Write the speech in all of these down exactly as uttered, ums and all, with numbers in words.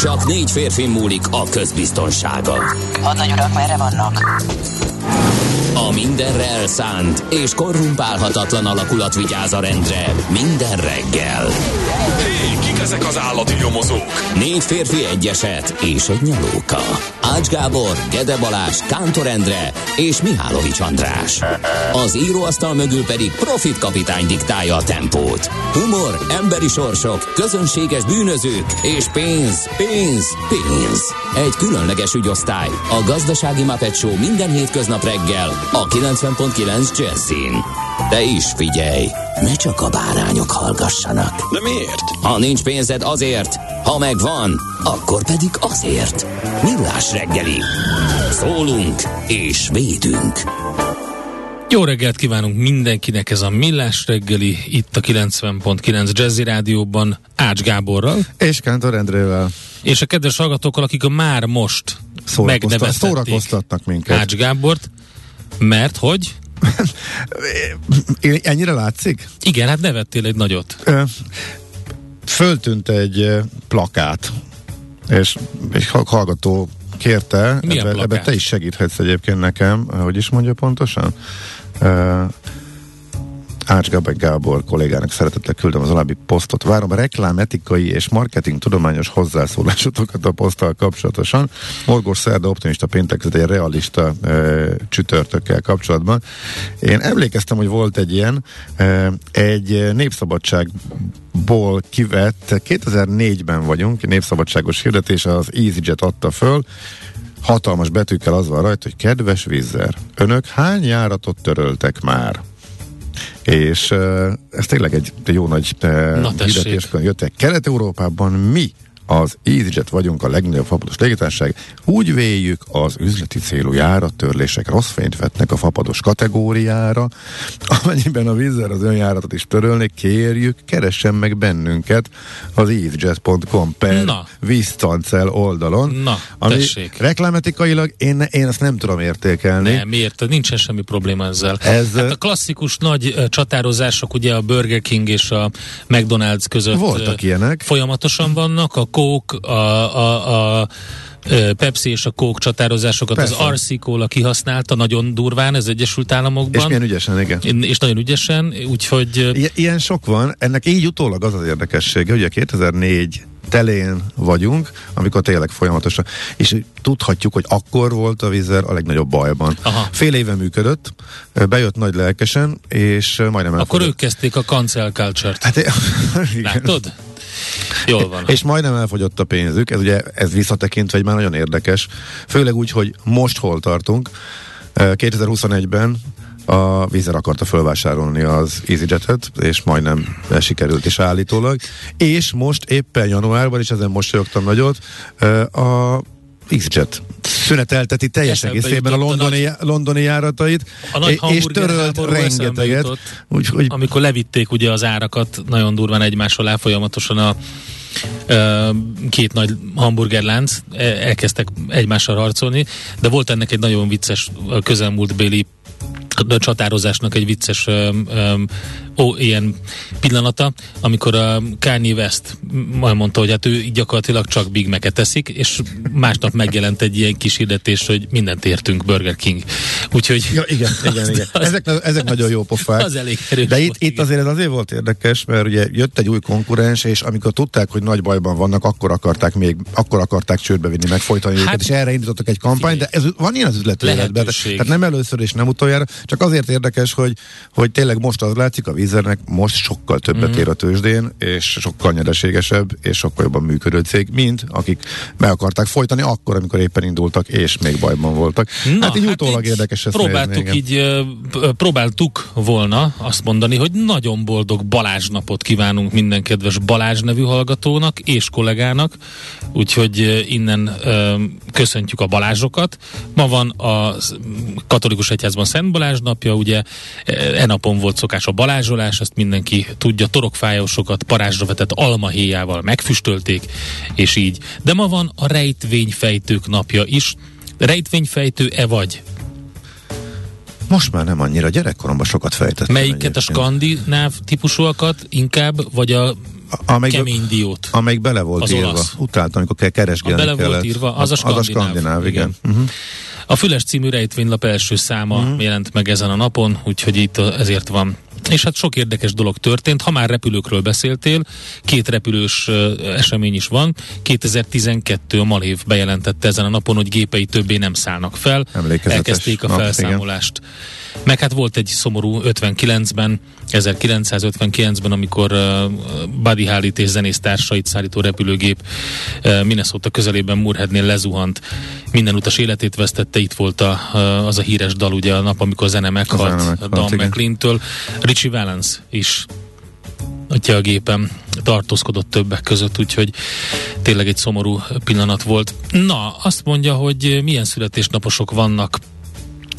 Csak négy férfi múlik a közbiztonsága. Hadnagy urak, merre vannak? A mindenre elszánt és korrumpálhatatlan alakulat vigyáz a rendre minden reggel. Hé, kik ezek az állati nyomozók? Négy férfi, egy eset és egy nyalóka. Ács Gábor, Gede Balázs, Kántor Endre és Mihálovics András. Az íróasztal mögül pedig Profitkapitány diktálja a tempót. Humor, emberi sorsok, közönséges bűnözők és pénz, pénz, pénz. Egy különleges ügyosztály, a Gazdasági Muppet Show minden hétköznap reggel a kilencven egész kilenc Jazzyn. De is figyelj, ne csak a bárányok hallgassanak. De miért? Ha nincs pénzed, azért, ha megvan, akkor pedig azért. Millás reggeli. Szólunk és védünk. Jó reggelt kívánunk mindenkinek, ez a Millás reggeli, itt a kilencven egész kilenc Jazzy Rádióban Ács Gáborral. És Kántor Endrével. És a kedves hallgatókkal, akik a már most megneveztették. Szórakoztatnak minket. Ács Gábort, mert hogy... Ennyire látszik? Igen, hát nevettél egy nagyot. Föltűnt egy plakát, és egy hallgató kérte, ebbe, ebbe te is segíthetsz egyébként nekem, hogy is mondja pontosan? Ács Gábor kollégának szeretettel küldöm az alábbi posztot. Várom a reklámetikai és marketing tudományos hozzászólásokat a poszttal kapcsolatosan. Morgos szerda, optimista péntek, ez egy realista e, csütörtökkel kapcsolatban. Én emlékeztem, hogy volt egy ilyen, e, egy Népszabadságból kivett, kétezer-négyben vagyunk, népszabadságos hirdetés, az EasyJet adta föl, hatalmas betűkkel az van rajta, hogy kedves Wizz Air, önök hány járatot töröltek már? És ez tényleg egy jó nagy hirdetésben jöttek. Kelet-Európában mi az EasyJet vagyunk a legnagyobb fapados légitársaság. Úgy véljük, az üzleti célú járattörlések rossz fényt vetnek a fapados kategóriára. Amennyiben a Wizz Air az önjáratot is törölni, kérjük, keressen meg bennünket az easyjet pont com per Wisztancel oldalon. Na, ami tessék. Reklámetikailag én, én ezt nem tudom értékelni. Nem, miért? Nincsen semmi probléma ezzel. Ez hát a klasszikus nagy csatározások, ugye a Burger King és a McDonald's között voltak ilyenek. Folyamatosan vannak, a Coke, a, a, a Pepsi és a Coke csatározásokat. Persze. Az er cé Cola kihasználta nagyon durván az Egyesült Államokban. És milyen ügyesen, igen. És nagyon ügyesen, úgyhogy... I- ilyen sok van, ennek így utólag az az érdekessége, hogy a kétezer-négy telén vagyunk, amikor tényleg folyamatosan, és tudhatjuk, hogy akkor volt a Wizz Air a legnagyobb bajban. Aha. Fél éve működött, bejött nagy lelkesen, és majdnem elfogyott. Akkor ők kezdték a cancel culture-t. Hát, látod? Jól van. És majdnem elfogyott a pénzük, ez ugye ez visszatekintve egy már nagyon érdekes, főleg úgy, hogy most hol tartunk, kétezer-huszonegyben a Wizz Air akarta fölvásárolni az EasyJet-et, és majdnem sikerült is állítólag, és most éppen januárban, és ezen mosolyogtam nagyot, a EasyJet szünetelteti teljes egészében a londoni, a londoni járatait, a és törölt rengeteget. Úgy, hogy... Amikor levitték ugye az árakat nagyon durván egymás alá folyamatosan a két nagy hamburgerlánc, elkezdtek egymással harcolni, de volt ennek egy nagyon vicces közelmúltbéli csatározásnak egy vicces öm, öm, ó, ilyen pillanata, amikor a Kanye West majd mondta, hogy hát ő gyakorlatilag csak Big Mac-et eszik, és másnap megjelent egy ilyen kis hirdetés, hogy mindent értünk, Burger King. Úgyhogy... Ja, igen, igen, az, igen. Az, ezek, ezek az, nagyon jó pofák. Az elég erős. De itt, itt azért ez azért volt érdekes, mert ugye jött egy új konkurens, és amikor tudták, hogy nagy bajban vannak, akkor akarták még, akkor akarták csődbe vinni, meg folytani hát, őket, és erre indítottak egy kampányt, de ez, van ilyen az üzleti életben. Tehát nem először és nem utoljára, Csak azért érdekes, hogy, hogy tényleg most az látszik, a Wizz Airnek most sokkal többet mm-hmm. ér a tőzsdén, és sokkal nyereségesebb, és sokkal jobban működő cég, mint akik meg akarták folytani akkor, amikor éppen indultak, és még bajban voltak. Na, hát így hát utólag így érdekes ezt Próbáltuk így, próbáltuk volna azt mondani, hogy nagyon boldog Balázs napot kívánunk minden kedves Balázs nevű hallgatónak és kollégának, úgyhogy innen köszöntjük a Balázsokat. Ma van a Katolikus Egyházban Szent Balázs napja, ugye e napon volt szokás a balázsolás, ezt mindenki tudja, torokfájósokat parázsra vetett almahéjával megfüstölték, és így. De ma van a rejtvényfejtők napja is. Rejtvényfejtő-e vagy? Most már nem annyira, gyerekkoromban sokat fejtettem. Melyiket, egyébként. A skandináv típusúakat inkább, vagy a amelyik, kemény diót? Amelyik bele volt az írva. Olasz. Utáltam, amikor keresgélni kellett. Bele volt írva, az a skandináv. Az a skandináv, igen. igen. Uh-huh. A Füles című rejtvénylap első száma uh-huh. jelent meg ezen a napon, úgyhogy itt ezért van. És hát sok érdekes dolog történt. Ha már repülőkről beszéltél, két repülős esemény is van. kétezer-tizenkettő a Malév bejelentette ezen a napon, hogy gépei többé nem szállnak fel. Elkezdték a felszámolást. Nap, Meg hát volt egy szomorú ötvenkilencben, ezerkilencszázötvenkilencben, amikor Buddy Hollyt és zenésztársait szállító repülőgép Minnesota közelében Moorheadnél lezuhant. Minden utas életét vesztette. Itt volt a, az a híres dal, ugye a nap, amikor zene meghalt, zene meghalt Dan igen. McLean-től. Richie Valens is, atya a gépem, tartózkodott többek között, úgyhogy tényleg egy szomorú pillanat volt. Na, azt mondja, hogy milyen születésnaposok vannak.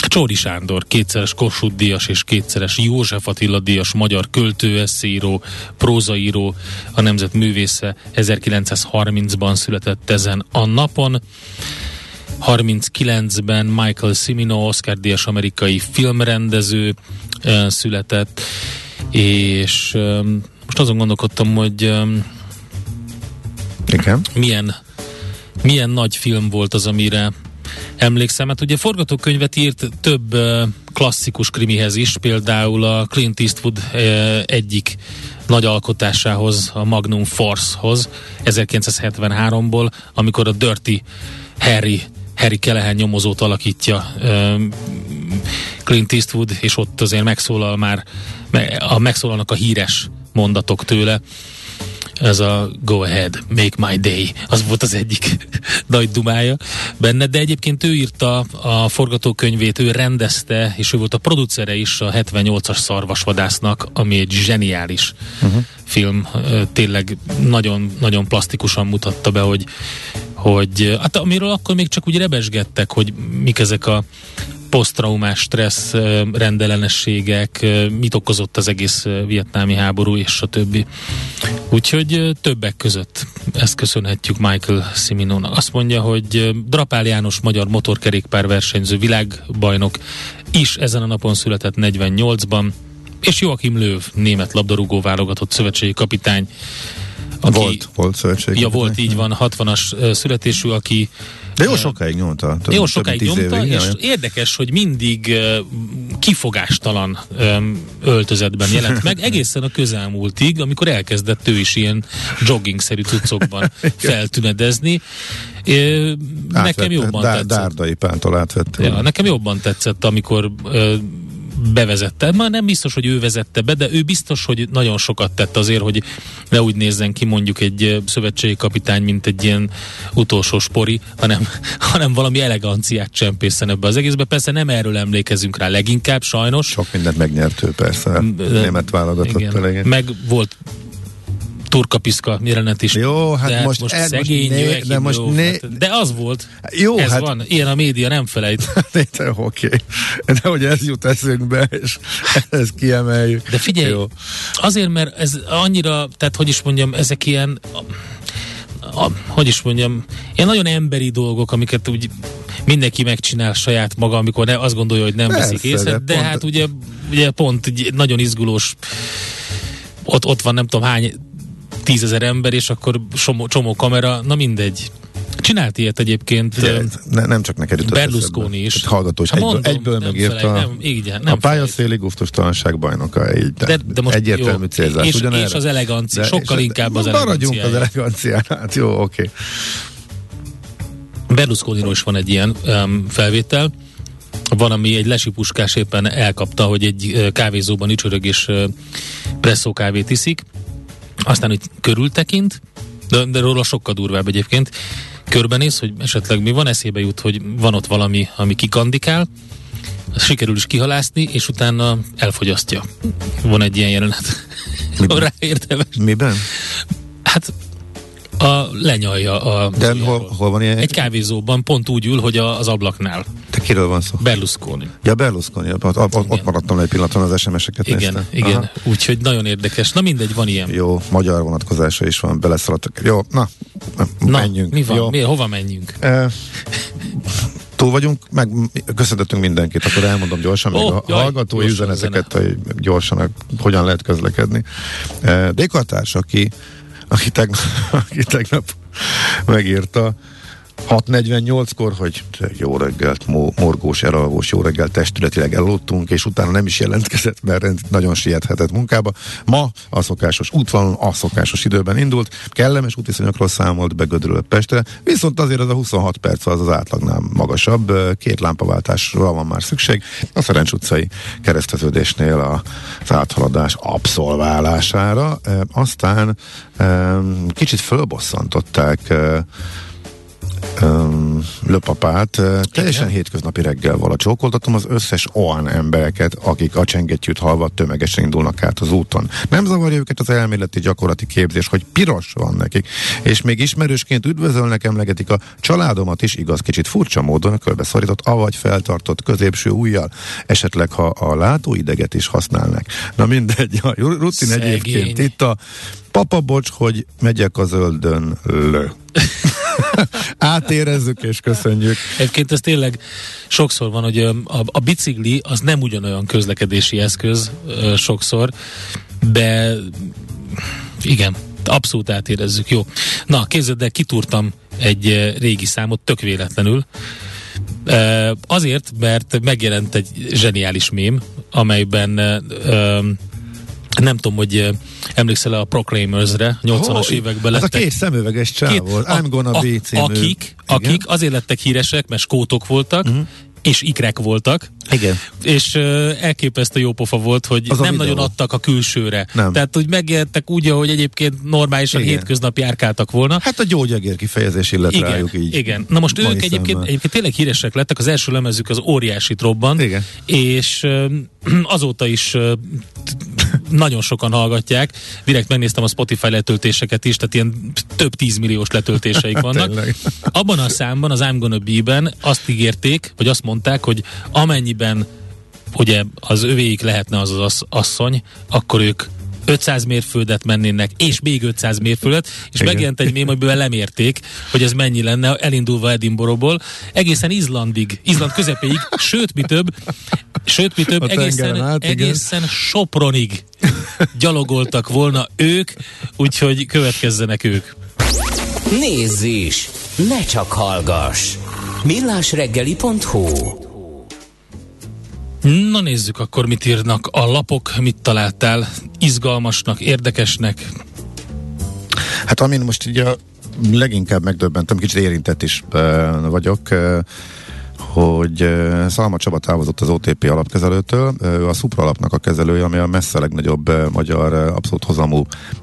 Csoóri Sándor, kétszeres Kossuth díjas és kétszeres József Attila díjas magyar költő, esszéíró, prózaíró, a nemzet művésze, ezerkilencszázharmincban született ezen a napon. harminckilencben Michael Cimino, Oscar díjas amerikai filmrendező született, és um, most azon gondolkodtam, hogy um, okay. milyen, milyen nagy film volt az, amire emlékszem. Hát ugye forgatókönyvet írt több uh, klasszikus krimihez is, például a Clint Eastwood uh, egyik nagy alkotásához, a Magnum Force-hoz ezerkilencszázhetvenháromból, amikor a Dirty Harry, Harry Callahan nyomozót alakítja uh, Clint Eastwood, és ott azért megszólal már, megszólalnak a híres mondatok tőle. Ez a go ahead, make my day. Az volt az egyik nagy dumája benne, de egyébként ő írta a forgatókönyvét, ő rendezte, és ő volt a producere is a hetvennyolcas Szarvasvadásznak, ami egy zseniális uh-huh. film. Tényleg nagyon-nagyon plastikusan mutatta be, hogy, hogy hát amiről akkor még csak úgy rebesgettek, hogy mik ezek a posztraumás stressz, rendellenességek, mit okozott az egész vietnámi háború, és a többi. Úgyhogy többek között ezt köszönhetjük Michael Ciminónak. Azt mondja, hogy Drapál János magyar motorkerékpár versenyző világbajnok is ezen a napon született negyvennyolcban, és Joachim Löw, német labdarúgó válogatott szövetségi kapitány. Aki, volt, volt szövetségi. Ja, volt, így van, hatvanas születésű, aki... De jó sokáig nyomta. Több, jó sokáig nyomta, évig, és jaj. Érdekes, hogy mindig uh, kifogástalan um, öltözetben jelent meg, egészen a közelmúltig, amikor elkezdett ő is ilyen joggingszerű cuccokban feltünedezni. Uh, nekem jobban dá, tetszett. Dárdai Pántól átvette. Ja, nekem jobban tetszett, amikor... Uh, bevezette. Már nem biztos, hogy ő vezette be, de ő biztos, hogy nagyon sokat tett azért, hogy ne úgy nézzen ki mondjuk egy szövetségi kapitány, mint egy ilyen utolsó spori, hanem, hanem valami eleganciát csempészen ebbe az egészbe. Persze nem erről emlékezünk rá leginkább, sajnos. Sok mindent megnyert ő, persze. Német válogatott. Meg volt turkapiszka jelenet is. Jó, hát de most, most el, szegény most né, jöjjek, de, most jó, né, hát, de az volt. Jó, ez hát, van. Ilyen a média nem felejt. Oké. Okay. De hogy ez jut eszünkbe, és ezt kiemeljük. De figyelj, jó. Azért, mert ez annyira, tehát hogy is mondjam, ezek ilyen a, a, hogy is mondjam, ilyen nagyon emberi dolgok, amiket úgy mindenki megcsinál saját maga, amikor ne, azt gondolja, hogy nem persze, veszik észre, de, de hát ugye, ugye pont nagyon izgulós ott, ott van nem tudom hány tízezer ember, és akkor csomó, csomó kamera, na mindegy. Csinált ilyet egyébként. De, ne, nem csak neked jutott Berlusconi is. Hallgatós, ha egyből, mondom, egyből megírta felej, nem, igen, nem a pályaszéli guftustalanság bajnoka. Így, de, de most egyértelmű jó, célzás. És, és az elegancia, sokkal és inkább az elegancia. Maradjunk az eleganciánát, jó, oké. Okay. Berlusconiról is van egy ilyen um, felvétel, valami, egy lesipuskás éppen elkapta, hogy egy kávézóban ücsörög és presszó kávét iszik. Aztán itt körültekint, de, de róla sokkal durvább egyébként. Körbenéz, hogy esetleg mi van, eszébe jut, hogy van ott valami, ami kikandikál. Sikerül is kihalászni, és utána elfogyasztja. Van egy ilyen jelenet. Miben? Miben? Hát a lenyalja. A, de hol, hol van ilyen? Egy kávézóban pont úgy ül, hogy a, az ablaknál. Te kiről van szó? Berlusconi. Ja, Berlusconi. Ott, ott maradtam le egy pillanatban, az es em eseket igen, néztem. Igen, úgyhogy nagyon érdekes. Na mindegy, van ilyen. Jó, magyar vonatkozása is van, beleszaladtak. Jó, na, na menjünk. Mi van? Mi, hova menjünk? E- Túl vagyunk, meg köszöntöttünk mindenkit, akkor elmondom gyorsan, oh, még a jaj, hallgatói üzeneteket, hogy gyorsan hogyan lehet közlekedni. Dékartárs, aki, aki, tegnap, aki tegnap megírta hat negyvennyolckor, hogy jó reggelt, morgós, elalvós, jó reggelt, testületileg elaludtunk, és utána nem is jelentkezett, mert nagyon siethetett munkába. Ma a szokásos útvonalon, a szokásos időben indult, kellemes útviszonyokról számolt be Gödről Pestre, viszont azért az a huszonhat perc az az átlagnál magasabb, két lámpaváltásra van már szükség, a Szerencs utcai kereszteződésnél az áthaladás abszolválására. Aztán kicsit fölbosszantották Um, löpapát. Uh, teljesen hétköznapi reggel vala csókoltatom az összes olyan embereket, akik a csengettyűt halva tömegesen indulnak át az úton. Nem zavarja őket az elméleti gyakorlati képzés, hogy piros van nekik, és még ismerősként üdvözölnek, emlegetik a családomat is, igaz, kicsit furcsa módon körbeszorított, avagy feltartott középső ujjal, esetleg ha a látóideget is használnak. Na mindegy, a rutin szegény. Egyébként itt a papa, bocs, hogy megyek a zöldön lő. Átérezzük és köszönjük. Egyébként ez tényleg sokszor van, hogy a, a bicikli az nem ugyanolyan közlekedési eszköz sokszor, de igen, abszolút átérezzük, jó. Na, képzeld el, kitúrtam egy régi számot, tök véletlenül. Azért, mert megjelent egy zseniális mém, amelyben nem tudom, hogy emlékszel-e a Proclaimersre, nyolcvanas oh, években lettek. Az a két szemüveges csávó, I'm gonna a, be című. Akik, akik azért lettek híresek, mert skótok voltak, mm. és ikrek voltak. Igen. És uh, elképesztő jópofa volt, hogy az nem nagyon adtak a külsőre. Nem. Tehát, hogy megjelentek úgy, ahogy egyébként normálisan igen. hétköznap járkáltak volna. Hát a gyógyegér kifejezés illet igen, rájuk így. Igen. Na most ők egyébként, egyébként tényleg híresek lettek, az első lemezük az óriásit robban, igen. és uh, azóta is uh, nagyon sokan hallgatják. Direkt megnéztem a Spotify letöltéseket is, tehát ilyen több tízmilliós letöltéseik vannak. Abban a számban, az I'm Gonna Be-ben azt ígérték, vagy azt mondták, hogy amennyiben ugye az övéik lehetne az az asszony, akkor ők ötszáz mérföldet mennének, és még ötszáz mérföldet, és igen. megjelent egy mém, amiből lemérték, hogy ez mennyi lenne, elindulva Edinburgh-ból, egészen Izlandig, Izland közepéig, sőt, mi több, sőt, mi több, egészen, át, egészen Sopronig gyalogoltak volna ők, úgyhogy következzenek ők. Nézz is! Ne csak hallgass! millás reggeli pont hu. Na nézzük akkor, mit írnak a lapok, mit találtál izgalmasnak, érdekesnek. Hát amin most ugye leginkább megdöbbentem, kicsit érintett is uh, vagyok, uh, hogy uh, Szalmási Csaba távozott az o té pé alapkezelőtől, uh, a Supra alapnak a kezelője, ami a messze legnagyobb uh, magyar uh, abszolút hozamú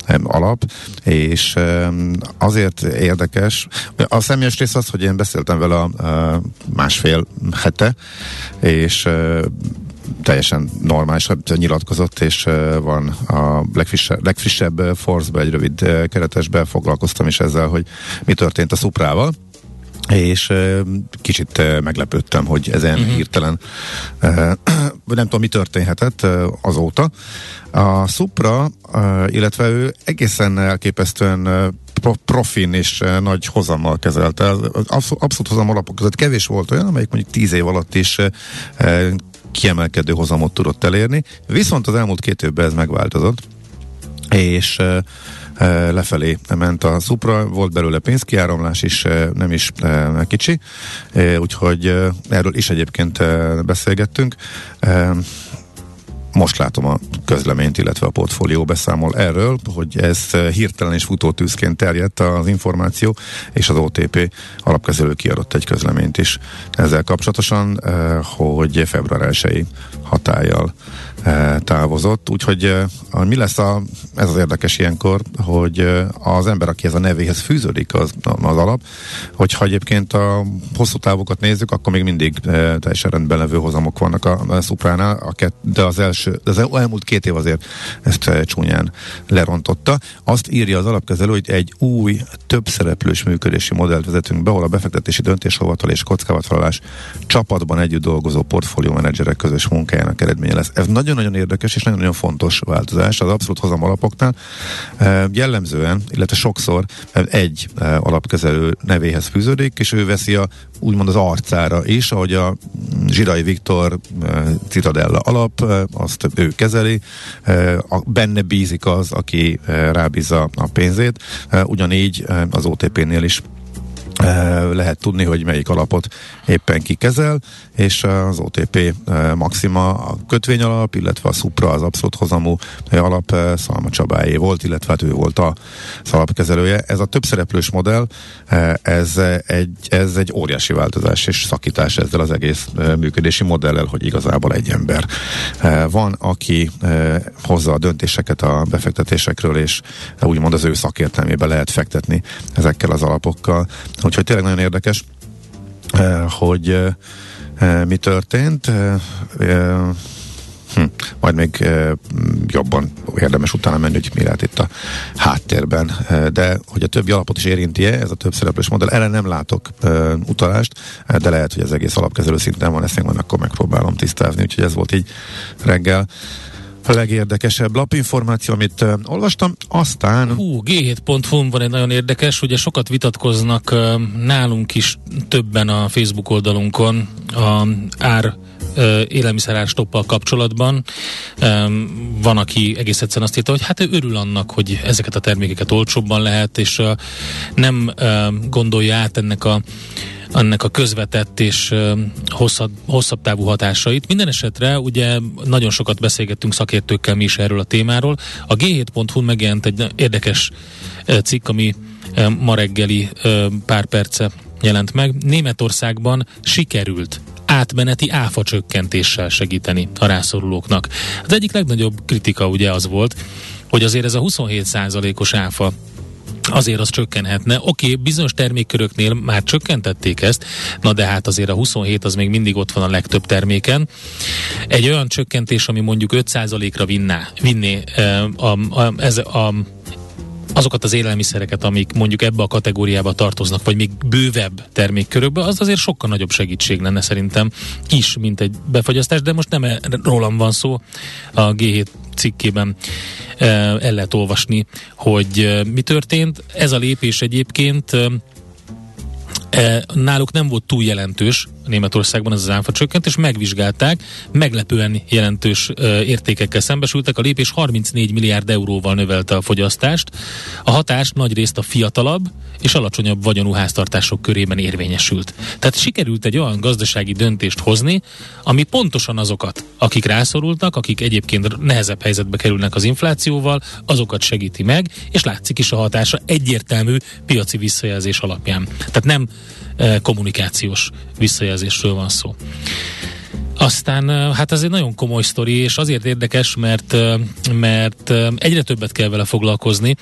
um, alap, és um, azért érdekes, a személyes rész az, hogy én beszéltem vele a, uh, másfél hete, és uh, teljesen normális nyilatkozott, és van a legfrissebb, legfrissebb Force-be, egy rövid keretesben foglalkoztam is ezzel, hogy mi történt a Suprával, és kicsit meglepődtem, hogy ezen uh-huh. hirtelen nem tudom, mi történhetett azóta. A Supra, illetve ő egészen elképesztően profin és nagy hozammal kezelte. Az abszolút hozam alapok között kevés volt olyan, amelyik mondjuk tíz év alatt is kiemelkedő hozamot tudott elérni, viszont az elmúlt két évben ez megváltozott, és e, e, lefelé ment a Supra, volt belőle pénzkiáramlás is, e, nem is e, kicsi, e, úgyhogy e, erről is egyébként e, beszélgettünk. E, Most látom a közleményt, illetve a portfólió beszámol erről, hogy ez hirtelen és futótűzként terjedt az információ, és az o té pé alapkezelő kiadott egy közleményt is ezzel kapcsolatosan, hogy február elsejei hatállyal távozott. Úgyhogy mi lesz a, ez az érdekes ilyenkor, hogy az ember, aki ez a nevéhez fűződik, az, az alap, hogyha egyébként a hosszú távokat nézzük, akkor még mindig teljesen rendben levő hozamok vannak a, a Supránál, a kett, de az első, az elmúlt két év azért ezt csúnyán lerontotta. Azt írja az alapkezelő, hogy egy új, több szereplős működési modellt vezetünk be, ahol a befektetési döntéshovatal és kockázatvállalás csapatban együtt dolgozó portfóliómenedzserek közös munkájának eredménye lesz. Ez nagyon nagyon érdekes és nagyon-nagyon fontos változás az abszolút hozam alapoknál. Jellemzően, illetve sokszor egy alapkezelő nevéhez fűződik, és ő veszi a, úgymond az arcára is, ahogy a Zsidai Viktor Citadella alap, azt ő kezeli, benne bízik az, aki rábízza a pénzét, ugyanígy az o té pénél is lehet tudni, hogy melyik alapot éppen ki kezel, és az o té pé Maxima a kötvényalap, illetve a Supra az abszolút hozamú alap Szalmási Csabáé volt, illetve hát ő volt az alapkezelője. Ez a többszereplős modell, ez egy, ez egy óriási változás és szakítás ezzel az egész működési modellel, hogy igazából egy ember van, aki hozza a döntéseket a befektetésekről, és úgymond az ő szakértelmébe lehet fektetni ezekkel az alapokkal. Úgyhogy tényleg nagyon érdekes, hogy mi történt. Hm, majd még jobban érdemes utána menni, hogy mi lehet itt a háttérben. De hogy a többi alapot is érinti-e, ez a több szereplős modell, erre nem látok utalást, de lehet, hogy az egész alapkezelő szinten van, ezt még van, akkor megpróbálom tisztázni. Úgyhogy ez volt így reggel a legérdekesebb lapinformáció, amit uh, olvastam, aztán... Hú, gé hét pont hu van egy nagyon érdekes, ugye sokat vitatkoznak uh, nálunk is többen a Facebook oldalunkon a ár uh, élelmiszerárstoppal kapcsolatban. Um, van, aki egész egyszerűen azt írta, hogy hát ő örül annak, hogy ezeket a termékeket olcsóbban lehet, és uh, nem uh, gondolja át ennek a annak a közvetett és hosszabb, hosszabb távú hatásait. Minden esetre ugye nagyon sokat beszélgettünk szakértőkkel mi is erről a témáról. A gé hét pont hu-n megjelent egy érdekes cikk, ami ma reggeli pár perce jelent meg. Németországban sikerült átmeneti áfa csökkentéssel segíteni a rászorulóknak. Az egyik legnagyobb kritika ugye az volt, hogy azért ez a huszonhét százalékos áfa azért az csökkenhetne. Oké, okay, bizonyos termékköröknél már csökkentették ezt, na de hát azért a huszonhét az még mindig ott van a legtöbb terméken. Egy olyan csökkentés, ami mondjuk öt százalékra vinná, vinné e, a, a, ez a azokat az élelmiszereket, amik mondjuk ebbe a kategóriába tartoznak, vagy még bővebb termékkörökbe, az azért sokkal nagyobb segítség lenne szerintem is, mint egy befagyasztás, de most nem rólam van szó. A gé hét cikkében el lehet olvasni, hogy mi történt. Ez a lépés egyébként náluk nem volt túl jelentős, Németországban ez az áfa csökkentés, megvizsgálták, meglepően jelentős értékekkel szembesültek, a lépés harmincnégy milliárd euróval növelte a fogyasztást, a hatást nagyrészt a fiatalabb és alacsonyabb vagyonú háztartások körében érvényesült. Tehát sikerült egy olyan gazdasági döntést hozni, ami pontosan azokat, akik rászorultak, akik egyébként nehezebb helyzetbe kerülnek az inflációval, azokat segíti meg, és látszik is a hatása egyértelmű piaci visszajelzés alapján. Tehát nem kommunikációs visszajelzésről van szó. Aztán hát ez egy nagyon komoly sztori, és azért érdekes, mert, mert egyre többet kell vele foglalkozni.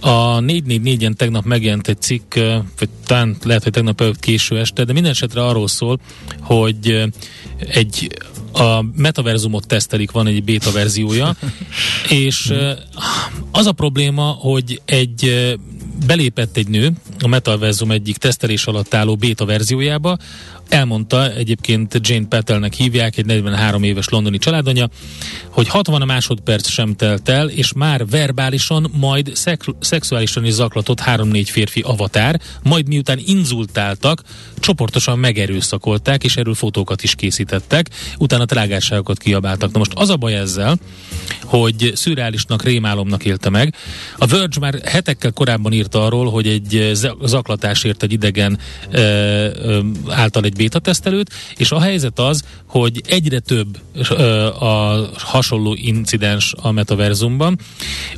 A négy négy négyen tegnap megjelent egy cikk, vagy talán lehet, hogy tegnap előtt késő este, de minden esetre arról szól, hogy egy a Metaverzumot tesztelik, van egy béta verziója, és az a probléma, hogy egy belépett egy nő a Metaverzum egyik tesztelés alatt álló béta verziójába, elmondta, egyébként Jane Patelnek hívják, egy negyvenhárom éves londoni családanya, hogy hatvan másodperc sem telt el, és már verbálisan, majd szexu- szexuálisan is zaklatott három-négy férfi avatár, majd miután inzultáltak, csoportosan megerőszakolták, és erről fotókat is készítettek, utána trágárságokat kiabáltak. Na most az a baj ezzel, hogy szürreálisnak, rémálomnak élte meg. A Verge már hetekkel korábban írta arról, hogy egy zaklatásért egy idegen e, e, által egy egy béta tesztelőt, és a helyzet az, hogy egyre több ö, a hasonló incidens a metaverzumban,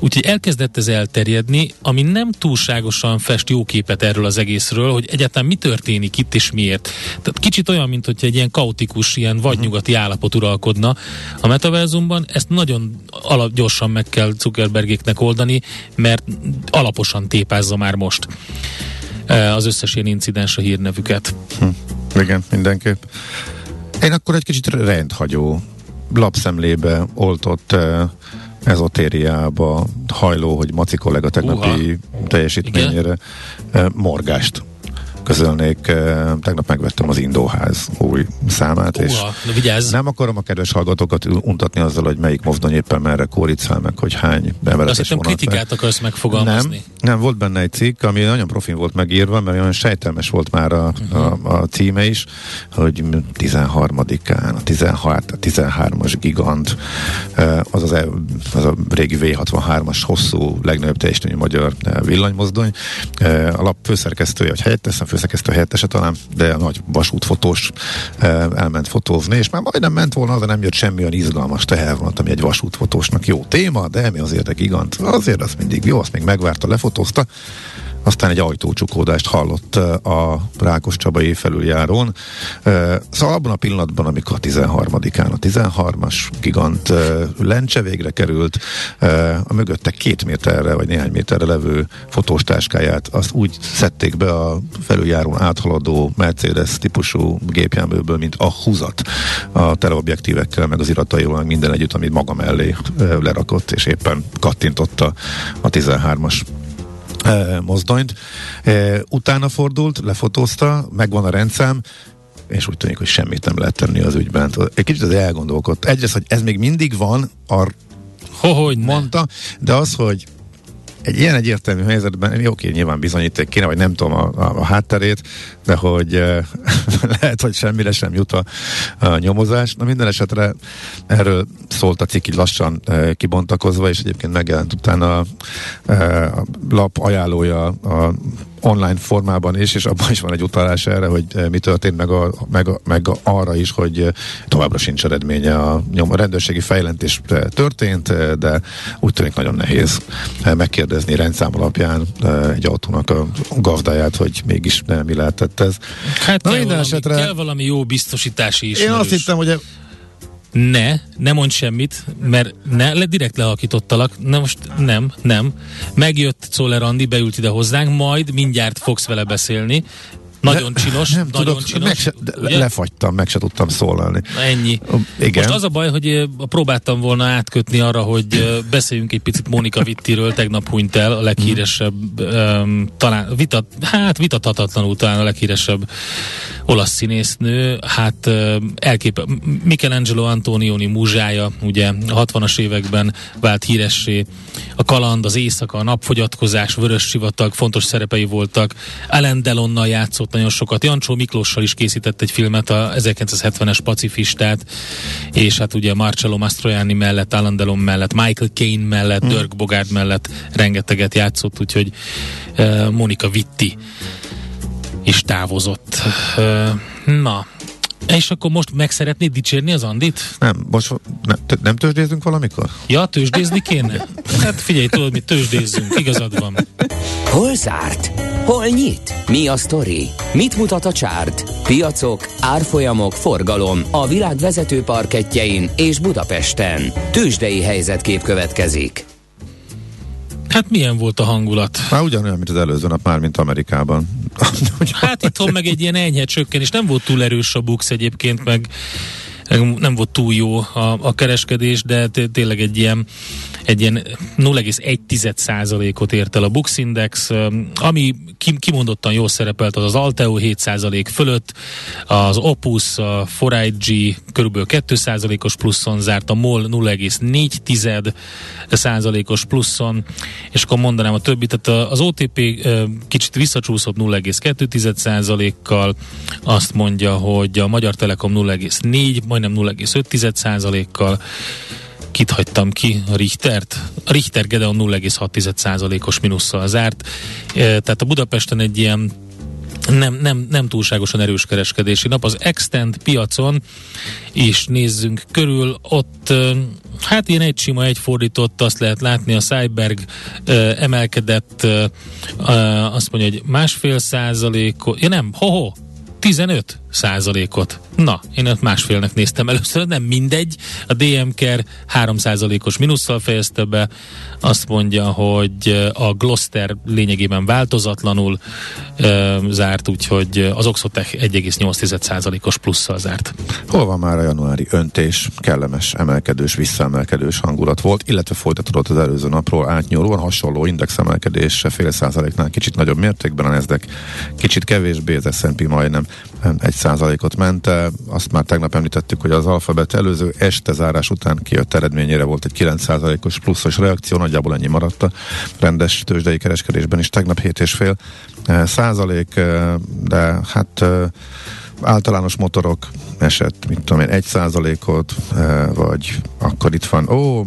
úgyhogy elkezdett ez elterjedni, ami nem túlságosan fest jó képet erről az egészről, hogy egyáltalán mi történik itt és miért. Tehát kicsit olyan, mint hogyha egy ilyen kaotikus, ilyen vadnyugati állapot uralkodna a metaverzumban, ezt nagyon alap, gyorsan meg kell Zuckerbergéknek oldani, mert alaposan tépázza már most az összes ilyen incidens a hírnevüket. Hm. Igen, mindenképp. Én akkor egy kicsit rendhagyó, lapszemlébe oltott eh, ezotériába hajló, hogy Maci kollega tegnapi Uha. teljesítményére eh, morgást közölnék. Eh, tegnap megvettem az Indóház új számát, Uha. és no, nem akarom a kedves hallgatókat untatni azzal, hogy melyik mozdony éppen merre kóricál, meg hogy hány beveletes vonat. Kritikát akarsz megfogalmazni. Nem, nem, volt benne egy cikk, ami nagyon profin volt megírva, mert olyan sejtelmes volt már a, uh-huh. a, a címe is, hogy tizenharmadikán a tizenhat, tizenhármas gigant, az az, az a régi vé hatvanhármas hosszú, legnagyobb teljesítményű magyar villanymozdony. A lap főszerkesztője, hogy helyetteszem, főszerkesztő helyettese talán, de a nagy vasútfotós elment fotózni, és már majdnem ment volna, de nem jött semmi olyan izgalmas tehervonat, ami egy vasútfotósnak jó téma, de mi azért a gigant? Azért az mindig jó, azt még megvárta, lefotózta. Aztán egy ajtócsukódást hallott a Rákos Csabai felüljárón. Szóval abban a pillanatban, amikor a tizenharmadikán a tizenharmas gigant lencse végre került, a mögötte két méterre vagy néhány méterre levő fotóstáskáját azt úgy szedték be a felüljárón áthaladó Mercedes típusú gépjárműből, mint a húzat a teleobjektívekkel, meg az irataival, meg minden együtt, amit maga mellé lerakott, és éppen kattintotta a tizenhármas mozdonyt. Utána fordult, lefotózta, megvan a rendszám, és úgy tűnik, hogy semmit nem lehet tenni az ügyben. Egy kicsit az elgondolkodt. Egyrészt, hogy ez még mindig van, ar- Hohogy mondta, de az, hogy egy ilyen egyértelmű helyzetben, oké, nyilván bizonyíték kéne, vagy nem tudom a, a, a hátterét, de hogy e, lehet, hogy semmire sem jut a, a nyomozás. Na minden esetre erről szólt a cikk így lassan e, kibontakozva, és egyébként megjelent utána a, e, a lap ajánlója a online formában is, és abban is van egy utalás erre, hogy mi történt, meg, a, meg, a, meg a arra is, hogy továbbra sincs eredménye. A, nyom, a rendőrségi fejlentés történt, de úgy tűnik nagyon nehéz megkérdezni rendszám alapján egy autónak a gazdáját, hogy mégis nem, mi lehetett ez. Hát Na, kell, valami, esetre, kell valami jó biztosítási ismerős. Én azt hittem, hogy Ne, ne mondj semmit, mert ne, le, direkt lehalkítottalak. Na most nem, nem. Megjött Czoller Andi, beült ide hozzánk, majd mindjárt fogsz vele beszélni. Nagyon ne, csinos, nem nagyon tudok, csinos. Meg se, lefagytam, meg se tudtam szólalni. Na ennyi. Igen. Most az a baj, hogy próbáltam volna átkötni arra, hogy beszéljünk egy picit Monica Vittiről, tegnap hunyt el, a leghíresebb, um, talán, vitat, hát vitathatatlanul talán a leghíresebb olasz színésznő, hát elképe, Michelangelo Antonioni múzsája, ugye a hatvanas években vált híressé, a Kaland, az Éjszaka, a Napfogyatkozás, Vörös Sivatag, fontos szerepei voltak, Alain Delonnal játszott nagyon sokat, Jancsó Miklóssal is készített egy filmet, a ezerkilencszázhetvenes Pacifistát, és hát ugye Marcello Mastroianni mellett, Alain Delon mellett, Michael Caine mellett, mm. Dirk Bogarde mellett rengeteget játszott, úgyhogy uh, Monica Vitti és távozott. Na, és akkor most meg szeretnéd dicsérni az Andit? Nem, most ne, t- nem tőzsdézünk valamikor? Ja, tőzsdézni kéne? Hát figyelj, tudod, mi tőzsdézzünk, igazad van. Hol zárt? Hol nyit? Mi a sztori? Mit mutat a csárt? Piacok, árfolyamok, forgalom a világ vezető parkettjein és Budapesten. Tőzsdei helyzetkép következik. Hát milyen volt a hangulat? Hát ugyanolyan, mint az előző nap, már mint Amerikában. Hát itthon meg egy ilyen enyhe csökkenés, nem volt túl erős a buksz egyébként, meg nem volt túl jó a, a kereskedés, de tényleg egy ilyen, egy ilyen nulla egész egy százalékot ért el a Bux Index, ami kimondottan jól szerepelt, az az Alteo hét százalék fölött, az Opus, a négy i gé kb. két százalékos pluszon zárt, a MOL nulla egész négy százalékos pluszon, és akkor mondanám a többi, tehát az o té pé kicsit visszacsúszott nulla egész két százalékkal, azt mondja, hogy a Magyar Telekom nulla egész négy, majdnem nulla egész öt százalékkal, kit hagytam ki? A Richtert? A Richter Gedeon nulla egész hat százalékos minusszal zárt. Tehát a Budapesten egy ilyen Nem, nem, nem túlságosan erős kereskedési nap. Az Extend piacon is nézzünk körül, ott hát ilyen egy sima, egy fordított, azt lehet látni, a Cyberg eh, emelkedett, eh, azt mondja, hogy másfél százalékot, ja nem, hoho, tizenöt százalékot. Na, én ott másfélnek néztem először, nem mindegy. A dé em ká er három százalékos minusszal fejezte be, azt mondja, hogy a Gloster lényegében változatlanul ö, zárt, úgyhogy az Oxotech egy egész nyolc százalékos plusszal zárt. Hol van már a januári öntés? Kellemes, emelkedős, visszaemelkedős hangulat volt, illetve folytatódott az előző napról átnyúlóan hasonló indexemelkedés, fél százaléknál kicsit nagyobb mértékben, a Nasdaq kicsit kevésbé, az es and pé majdnem egy százalékot ment. Azt már tegnap említettük, hogy az Alphabet előző este zárás után kijött eredményére volt egy kilenc százalékos pluszos reakció, nagyjából ennyi maradt a rendes tőzsdei kereskedésben is tegnap hét egész öt százalék, de hát általános motorok esett, mit tudom én, egy százalékot, vagy akkor itt van, ó,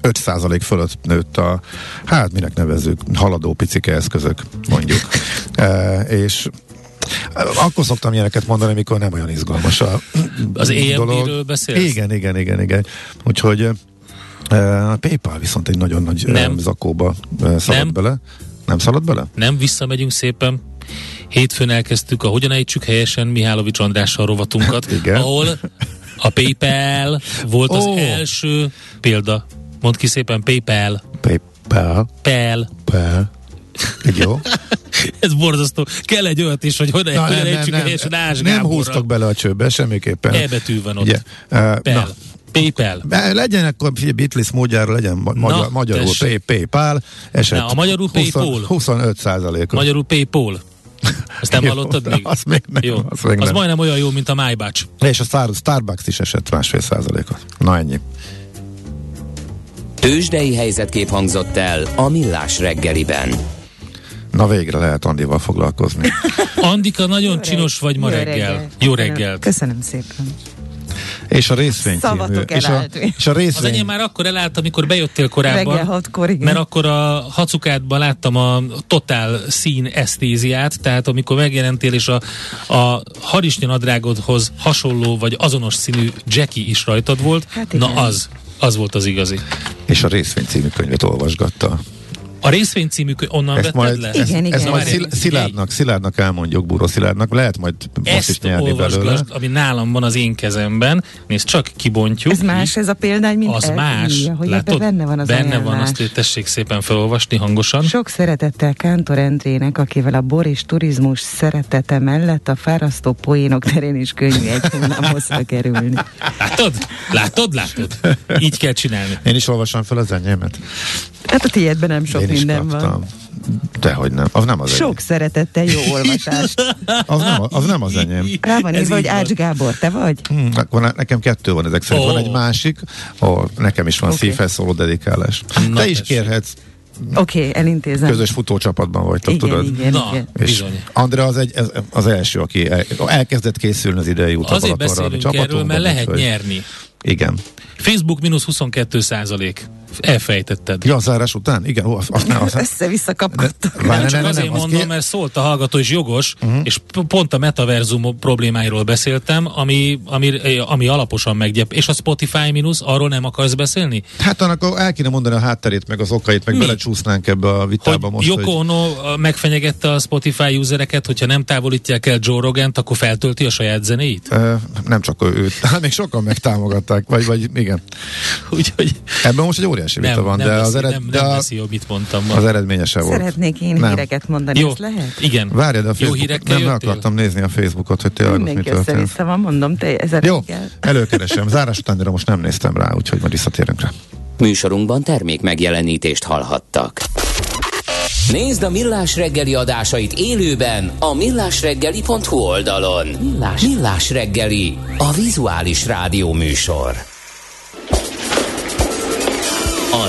öt százalék fölött nőtt a, hát minek nevezzük, haladó picike eszközök, mondjuk. És akkor szoktam ilyeneket mondani, mikor nem olyan izgalmas a az é em dé-ről beszélsz? Igen, igen, igen, igen. Úgyhogy a PayPal viszont egy nagyon nagy nem. zakóba szaladt nem. bele. Nem szaladt bele? Nem, visszamegyünk szépen. Hétfőn elkezdtük a Hogyan ejtsük helyesen Mihálovics Andrással rovatunkat, ahol a PayPal volt oh. az első példa. Mondd ki szépen, PayPal. PayPal. PayPal. PayPal. Jó. Ez borzasztó. Kell egy olyat is, hogy hogyan ejtsük helyesen Ács Gáborra. Nem húztak bele a csőbe, semmiképpen. E betű van ott. Yeah. Uh, PayPal. PayPal. Legyen akkor Bitlis módjára, legyen magyar, na, magyarul PayPal. Na, a magyarul PayPal. huszonöt százalékos. Magyarul PayPal. Ezt nem jó, hallottad még? Az még nem. Jó. Az, még az nem. Majdnem olyan jó, mint a MyBatch. És a Star- Starbucks is esett másfél százalékot. Na ennyi. Tőzsdei helyzetkép hangzott el a Millás reggeliben. Na végre lehet Andival foglalkozni. Andika, nagyon reg- csinos vagy ma reggel. reggel. Jó reggelt. Köszönöm szépen. És a részvény című. És a, és a részvény... Az enyém már akkor elállt, amikor bejöttél korábban. Reggel hatkor, igen. Mert akkor a hacukádban láttam a totál szín esztéziát, tehát amikor megjelentél, és a, a harisnyanadrágodhoz hasonló, vagy azonos színű Jackie is rajtad volt. Hát na az, az volt az igazi. És a Részvény című könyvet olvasgatta. A Részvény című könyv, onnan ezt vetted majd, le? Igen, ezt, igen. Ezt majd szil- szilárdnak, szilárdnak elmondjuk, Búró Szilárdnak, lehet majd ezt most is nyerni belőle. Ezt ami nálam van az én kezemben, nézd, csak kibontjuk. Ez más ez a példány, mint az el, más, így, hogy látod, benne van az benne ajánlás. Van, azt tessék szépen felolvasni hangosan. Sok szeretettel Kántor Endrének, akivel a bor és turizmus szeretete mellett a fárasztó poénok terén is könnyű egy hónapozra kerülni. Látod? Látod? Látod? Így kell csinálni. Én is olvasom fel az enyémet. Hát a tiédben nem sok. Én minden van. Dehogy nem. Az nem az Sok enyém. Szeretettel, jó olvasást. Az nem, az nem az enyém. Rá van írva, hogy Ács Gábor, te vagy? Hmm, van, nekem kettő van ezek szerint. Oh. Van egy másik, ahol nekem is van okay. Szívfelszóló dedikálás. Na, te is tessék. Kérhetsz. Oké, okay, elintézem. Közös futócsapatban vagytok, igen, tudod? Igen, na, igen. És Andrea az, egy, az, az első, aki el, elkezdett készülni az idei utat. Azért beszélünk erről, mert lehet vagy. Nyerni. Igen. Facebook mínusz huszonkettő százalék. Elfejtetted. Ja, zárás után? Igen. Ó, azt nem, azt nem. Össze-vissza kapkodtak. Nem, csak azért mondom, mert szólt a hallgató, és jogos, uh-huh. és pont a Metaverzum problémáiról beszéltem, ami, ami, ami alaposan meggyep. És a Spotify mínusz, arról nem akarsz beszélni? Hát annak el kéne mondani a hátterét, meg az okait, meg mi? Belecsúsznánk ebbe a vitába hogy most. Yoko Ono hogy... megfenyegette a Spotify usereket, hogyha nem távolítják el Joe Rogant, akkor feltölti a saját zenéit? Uh, nem csak őt. Hát még sokan megtámogatták, vagy, vagy igen. Úgyhogy... Ebben most egy óriás nem, van, nem de az ered, nem, nem veszi jobb, mit mondtam. Az eredményese volt. Szeretnék én nem. híreket mondani, jó. Ezt lehet? Igen. Várjad, a Facebook, nem, nem akartam nézni a Facebookot, hogy tényleg mi történt. Mindenki össze van, mondom, te ezer jó, kell. Előkeresem. Zárás utánra most nem néztem rá, úgyhogy majd visszatérünk rá. Műsorunkban termék megjelenítést hallhattak. Nézd a Millás reggeli adásait élőben a millásreggeli pont hu oldalon. Millás, Millás reggeli, a vizuális rádió műsor. A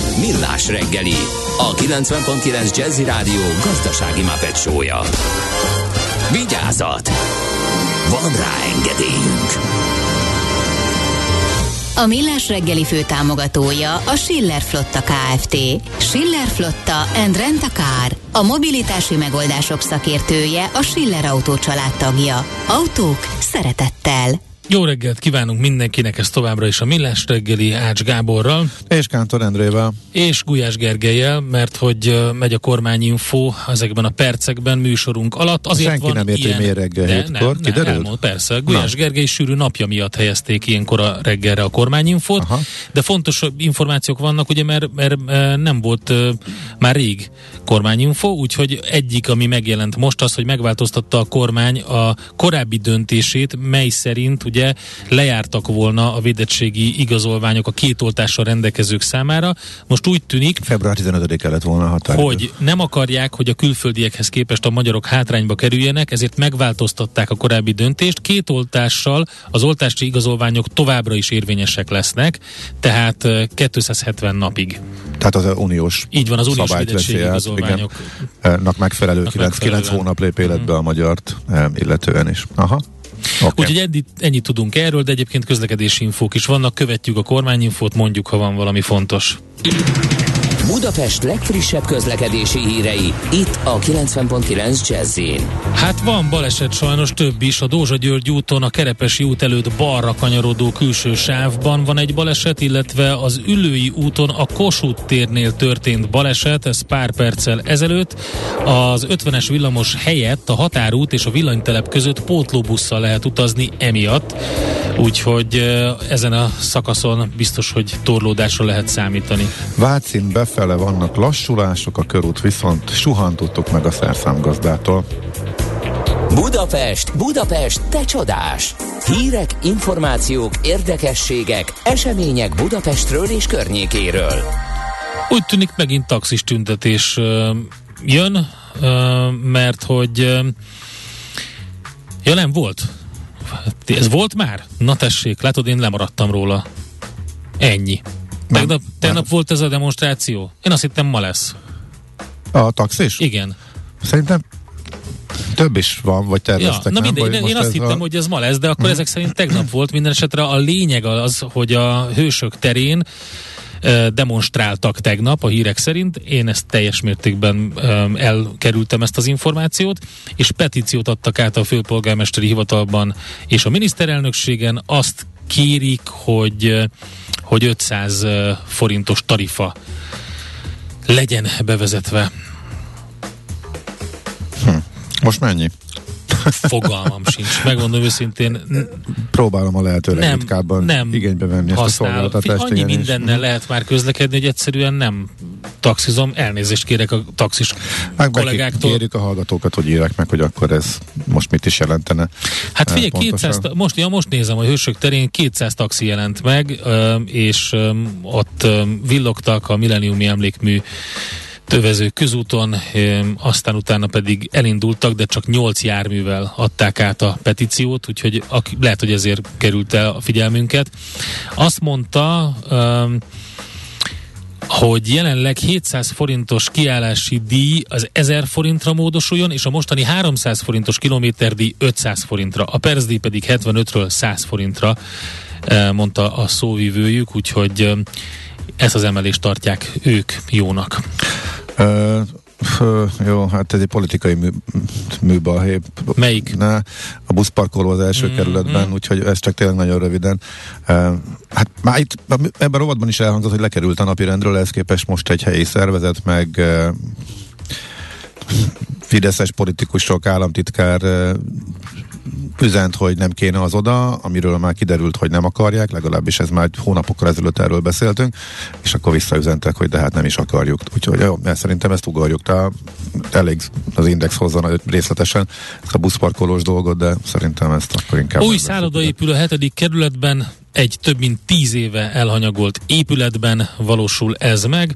Millás reggeli, a kilencven egész kilenc Jazzy Rádió gazdasági Muppet Show-ja. Vigyázat! Van rá engedélyünk! A Millás reggeli főtámogatója a Schiller Flotta Kft. Schiller Flotta and Rent a Car. A mobilitási megoldások szakértője a Schiller Autó család tagja. Autók szeretettel! Jó reggelt kívánunk mindenkinek, ez továbbra is a Millás reggeli Ács Gáborral. És Kántor Endrével. És Gulyás Gergelyel, mert hogy megy a kormányinfó ezekben a percekben műsorunk alatt. Azért senki van nem ért, ilyen... hogy miért reggel de, hétkor, nem, kiderült? Nem, nem, persze. Gulyás Na. Gergely sűrű napja miatt helyezték ilyenkor a reggelre a kormányinfót, Aha. de fontos információk vannak, ugye, mert, mert nem volt már rég kormányinfó, úgyhogy egyik, ami megjelent most, az, hogy megváltoztatta a kormány a korábbi döntését, mely szerint ugye lejártak volna a védettségi igazolványok a két oltással rendelkezők számára. Most úgy tűnik, február tizenötödike lett volna a határidő, hogy nem akarják, hogy a külföldiekhez képest a magyarok hátrányba kerüljenek, ezért megváltoztatták a korábbi döntést. Két oltással az oltási igazolványok továbbra is érvényesek lesznek, tehát kétszázhetven napig. Tehát az uniós, így van, az uniós védettségi igazolványoknak megfelelő kilenc hónap lép életbe a magyart illetően is. Aha. Okay. Úgyhogy eddig ennyit tudunk erről, de egyébként közlekedési infók is vannak, követjük a kormányinfót, mondjuk, ha van valami fontos. Budapest legfrissebb közlekedési hírei, itt a kilencven egész kilenc Jazzy. Hát van baleset sajnos, több is. A Dózsa-György úton, a Kerepesi út előtt balra kanyarodó külső sávban van egy baleset, illetve az Üllői úton a Kossuth térnél történt baleset, ez pár perccel ezelőtt. Az ötvenes villamos helyett a Határút és a Villanytelep között pótlóbusszal lehet utazni emiatt, úgyhogy ezen a szakaszon biztos, hogy torlódásra lehet számítani. Vácin befe- Fele vannak lassulások, a körút viszont suhantottuk meg a szerszámgazdától. Budapest, Budapest, te csodás! Hírek, információk, érdekességek, események Budapestről és környékéről. Úgy tűnik, megint taxis tüntetés jön, mert hogy ja, nem volt. Ez volt már? Na tessék, látod, én lemaradtam róla. Ennyi. Tegnap, tegnap volt ez a demonstráció? Én azt hittem, ma lesz. A taxis? Igen. Szerintem több is van, vagy terveztek. Ja, na mindegy, nem, én, én azt hittem, a... hogy ez ma lesz, de akkor ezek szerint tegnap volt. Minden esetre a lényeg az, hogy a Hősök terén demonstráltak tegnap, a hírek szerint. Én ezt teljes mértékben elkerültem, ezt az információt, és petíciót adtak át a főpolgármesteri hivatalban és a miniszterelnökségen. Azt kérik, hogy, hogy ötszáz forintos tarifa legyen bevezetve. Hm. Most mennyi? Fogalmam sincs. Megmondom őszintén. N- Próbálom a lehető legritkábban igénybe venni ezt a szolgáltatást. Annyi mindennel is lehet már közlekedni, hogy egyszerűen nem taxizom. Elnézést kérek a taxis hát kollégáktól. Kérjük a hallgatókat, hogy írják meg, hogy akkor ez most mit is jelentene. Hát figyelj, kétszáz, most, ja, most nézem, a Hősök terén kétszáz taxi jelent meg, és ott villogtak a milleniumi emlékmű tövező közúton, aztán utána pedig elindultak, de csak nyolc járművel adták át a petíciót, úgyhogy lehet, hogy ezért került el a figyelmünket. Azt mondta, hogy jelenleg hétszáz forintos kiállási díj az ezer forintra módosuljon, és a mostani háromszáz forintos kilométerdíj ötszáz forintra, a percdíj pedig hetvenötről száz forintra, mondta a szóvivőjük, úgyhogy ezt az emelést tartják ők jónak. Uh, jó, hát ez egy politikai mű, műbalhé. Melyik? Ne, a buszparkoló az első mm, kerületben, mm. úgyhogy ez csak tényleg nagyon röviden. Uh, hát már itt ebben a rovatban is elhangzott, hogy lekerült a napirendről, ehhez képest most egy helyi szervezet, meg uh, fideszes politikusok, államtitkár uh, üzent, hogy nem kéne az oda, amiről már kiderült, hogy nem akarják, legalábbis ez már hónapokkal ezelőtt erről beszéltünk, és akkor visszaüzentek, hogy de hát nem is akarjuk. Úgyhogy jó, szerintem ezt ugorjuk, tehát elég az Index hozzá részletesen ezt a buszparkolós dolgot, de szerintem ezt akkor inkább... Új szálloda épül a hetedik kerületben, egy több mint tíz éve elhanyagolt épületben valósul ez meg,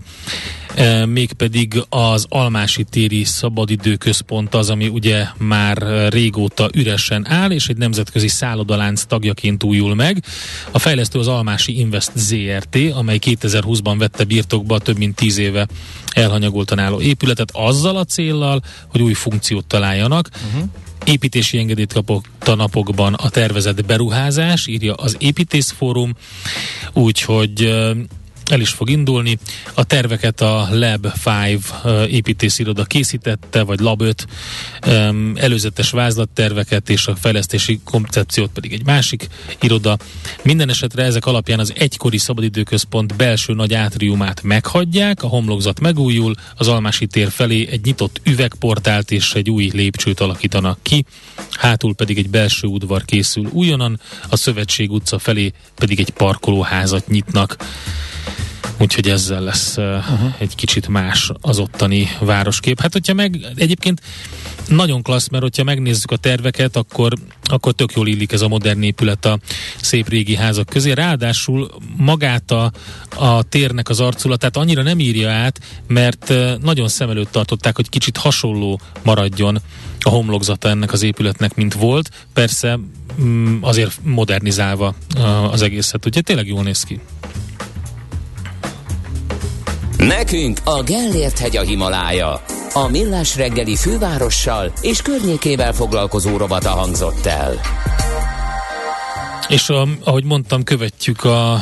e, mégpedig az Almási téri szabadidőközpont az, ami ugye már régóta üresen áll, és egy nemzetközi szállodalánc tagjaként újul meg. A fejlesztő az Almási Invest zé er té, amely kétezer-húszban vette birtokba több mint tíz éve elhanyagoltan álló épületet, azzal a céllal, hogy új funkciót találjanak. Uh-huh. Építési engedélyt kapott a napokban a tervezett beruházás, írja az Építészfórum, úgyhogy el is fog indulni. A terveket a Lab öt építésziroda készítette, vagy Lab öt, előzetes vázlatterveket és a fejlesztési koncepciót pedig egy másik iroda. Minden esetre ezek alapján az egykori szabadidőközpont belső nagy átriumát meghagyják, a homlokzat megújul, az Almási tér felé egy nyitott üvegportált és egy új lépcsőt alakítanak ki, hátul pedig egy belső udvar készül újonnan, a Szövetség utca felé pedig egy parkolóházat nyitnak. Úgyhogy ezzel lesz uh, uh-huh. egy kicsit más az ottani városkép. Hát hogyha meg, egyébként nagyon klassz, mert hogyha megnézzük a terveket, akkor, akkor tök jól illik ez a modern épület a szép régi házak közé. Ráadásul magát a, a térnek az arculatát annyira nem írja át, mert nagyon szem előtt tartották, hogy kicsit hasonló maradjon a homlokzata ennek az épületnek, mint volt. Persze azért modernizálva az egészet. Ugye tényleg jól néz ki. Nekünk a Gellért hegy a Himalája. A Millás reggeli fővárossal és környékével foglalkozó rovata hangzott el. És a, ahogy mondtam, követjük a, a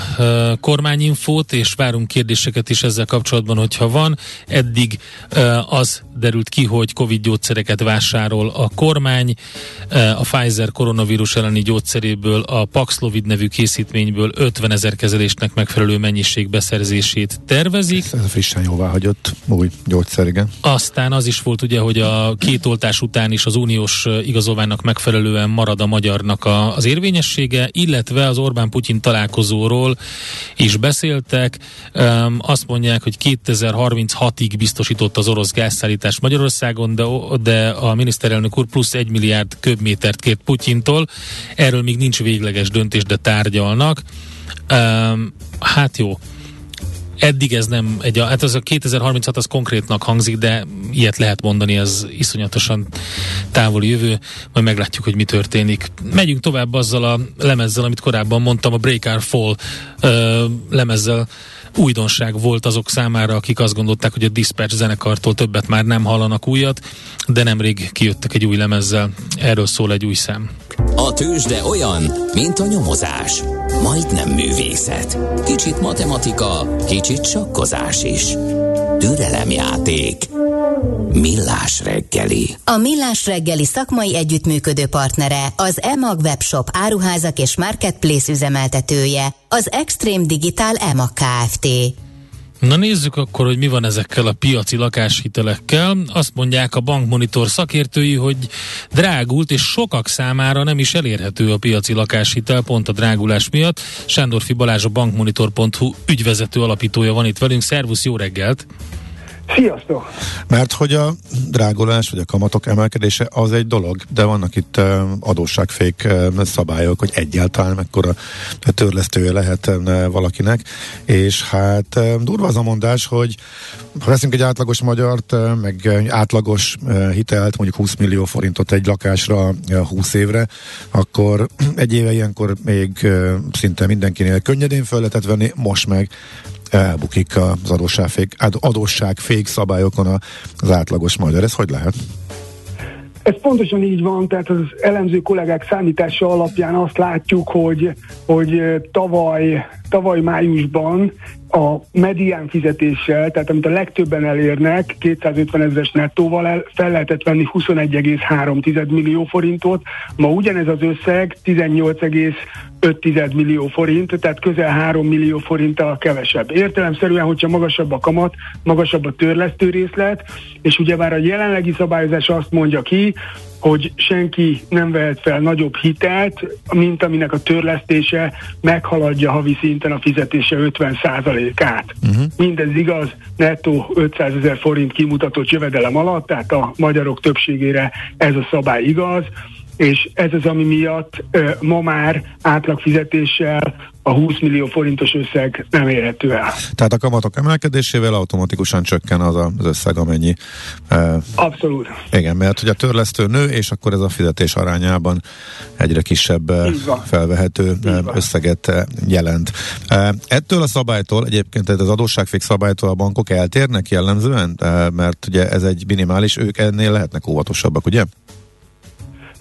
kormányinfót, és várunk kérdéseket is ezzel kapcsolatban, hogyha van. Eddig a, az derült ki, hogy Covid gyógyszereket vásárol a kormány. A Pfizer koronavírus elleni gyógyszeréből, a Paxlovid nevű készítményből ötvenezer kezelésnek megfelelő mennyiség beszerzését tervezik. Ez frissen jóvá hagyott új gyógyszer, igen. Aztán az is volt ugye, hogy a két oltás után is az uniós igazolványnak megfelelően marad a magyarnak a, az érvényessége, illetve az Orbán-Putyin találkozóról is beszéltek. Azt mondják, hogy kétezer-harminchatig biztosított az orosz gázszállítás Magyarországon, de, de a miniszterelnök úr plusz egy milliárd köbmétert kért Putyintól. Erről még nincs végleges döntés, de tárgyalnak. Hát jó. Eddig ez nem egy, hát ez a kétezer-harminchat az konkrétnak hangzik, de ilyet lehet mondani, ez iszonyatosan távoli jövő, majd meglátjuk, hogy mi történik. Megyünk tovább azzal a lemezzel, amit korábban mondtam, a Break or Fall ö, lemezzel. Újdonság volt azok számára, akik azt gondolták, hogy a Dispatch zenekartól többet már nem hallanak újat, de nemrég kijöttek egy új lemezzel, erről szól egy új szám. A tőzsde olyan, mint a nyomozás, majdnem művészet, kicsit matematika, kicsit sakkozás is, türelemjáték. Millás reggeli. A Millás reggeli szakmai együttműködő partnere az e mag webshop áruházak és marketplace üzemeltetője, az Extreme Digital e mag Kft. Na nézzük akkor, hogy mi van ezekkel a piaci lakáshitelekkel. Azt mondják a bankmonitor szakértői, hogy drágult, és sokak számára nem is elérhető a piaci lakáshitel pont a drágulás miatt. Sándorfi Balázs, a bankmonitor pont hú ügyvezető alapítója van itt velünk. Szervusz, jó reggelt! Sziasztok! Mert hogy a drágulás vagy a kamatok emelkedése az egy dolog, de vannak itt adósságfék szabályok, hogy egyáltalán mekkora törlesztője lehet valakinek, és hát durva az a mondás, hogy ha veszünk egy átlagos magyart, meg átlagos hitelt, mondjuk húsz millió forintot egy lakásra húsz évre, akkor egy éve ilyenkor még szinte mindenkinél könnyedén föl lehetett venni, most meg elbukik az adósságfék, adósságfék szabályokon az átlagos magyar. Ez hogy lehet? Ez pontosan így van, tehát az elemző kollégák számítása alapján azt látjuk, hogy, hogy tavaly, tavaly májusban a medián fizetéssel, tehát amit a legtöbben elérnek, kétszázötven ezeres nettóval el, fel lehetett venni huszonegy egész három millió forintot, ma ugyanez az összeg tizennyolc egész öt millió forint, tehát közel három millió forinttal kevesebb. Értelemszerűen, hogyha magasabb a kamat, magasabb a törlesztő részlet, és ugyebár a jelenlegi szabályozás azt mondja ki, hogy senki nem vehet fel nagyobb hitelt, mint aminek a törlesztése meghaladja havi szinten a fizetése ötven százalékát. Uh-huh. Mindez igaz, nettó ötszázezer forint kimutatott jövedelem alatt, tehát a magyarok többségére ez a szabály igaz, és ez az, ami miatt e, ma már átlagfizetéssel a húsz millió forintos összeg nem érhető el. Tehát a kamatok emelkedésével automatikusan csökken az az összeg, amennyi... E, Abszolút. Igen, mert hogy a törlesztő nő, és akkor ez a fizetés arányában egyre kisebb felvehető összeget jelent. E, ettől a szabálytól, egyébként az adósságfix szabálytól a bankok eltérnek jellemzően, e, mert ugye ez egy minimális, ők ennél lehetnek óvatosabbak, ugye?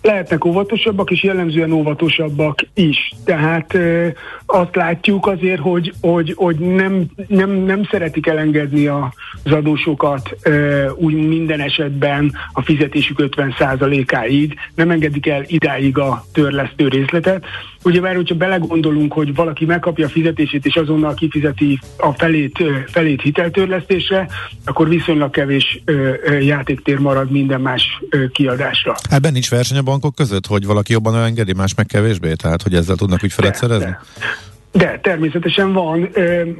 Lehetnek óvatosabbak, és jellemzően óvatosabbak is. Tehát e, azt látjuk azért, hogy, hogy, hogy nem, nem, nem szeretik elengedni az adósokat e, úgy minden esetben a fizetésük ötven százalékáig. Nem engedik el idáig a törlesztő részletet. Ugyebár, hogyha belegondolunk, hogy valaki megkapja a fizetését, és azonnal kifizeti a felét, felét hiteltörlesztésre, akkor viszonylag kevés e, játéktér marad minden más e, kiadásra. Ebben nincs verseny a bankok között, hogy valaki jobban elengedi, más meg kevésbé, tehát hogy ezzel tudnak úgy felet szerezni? De, de természetesen van,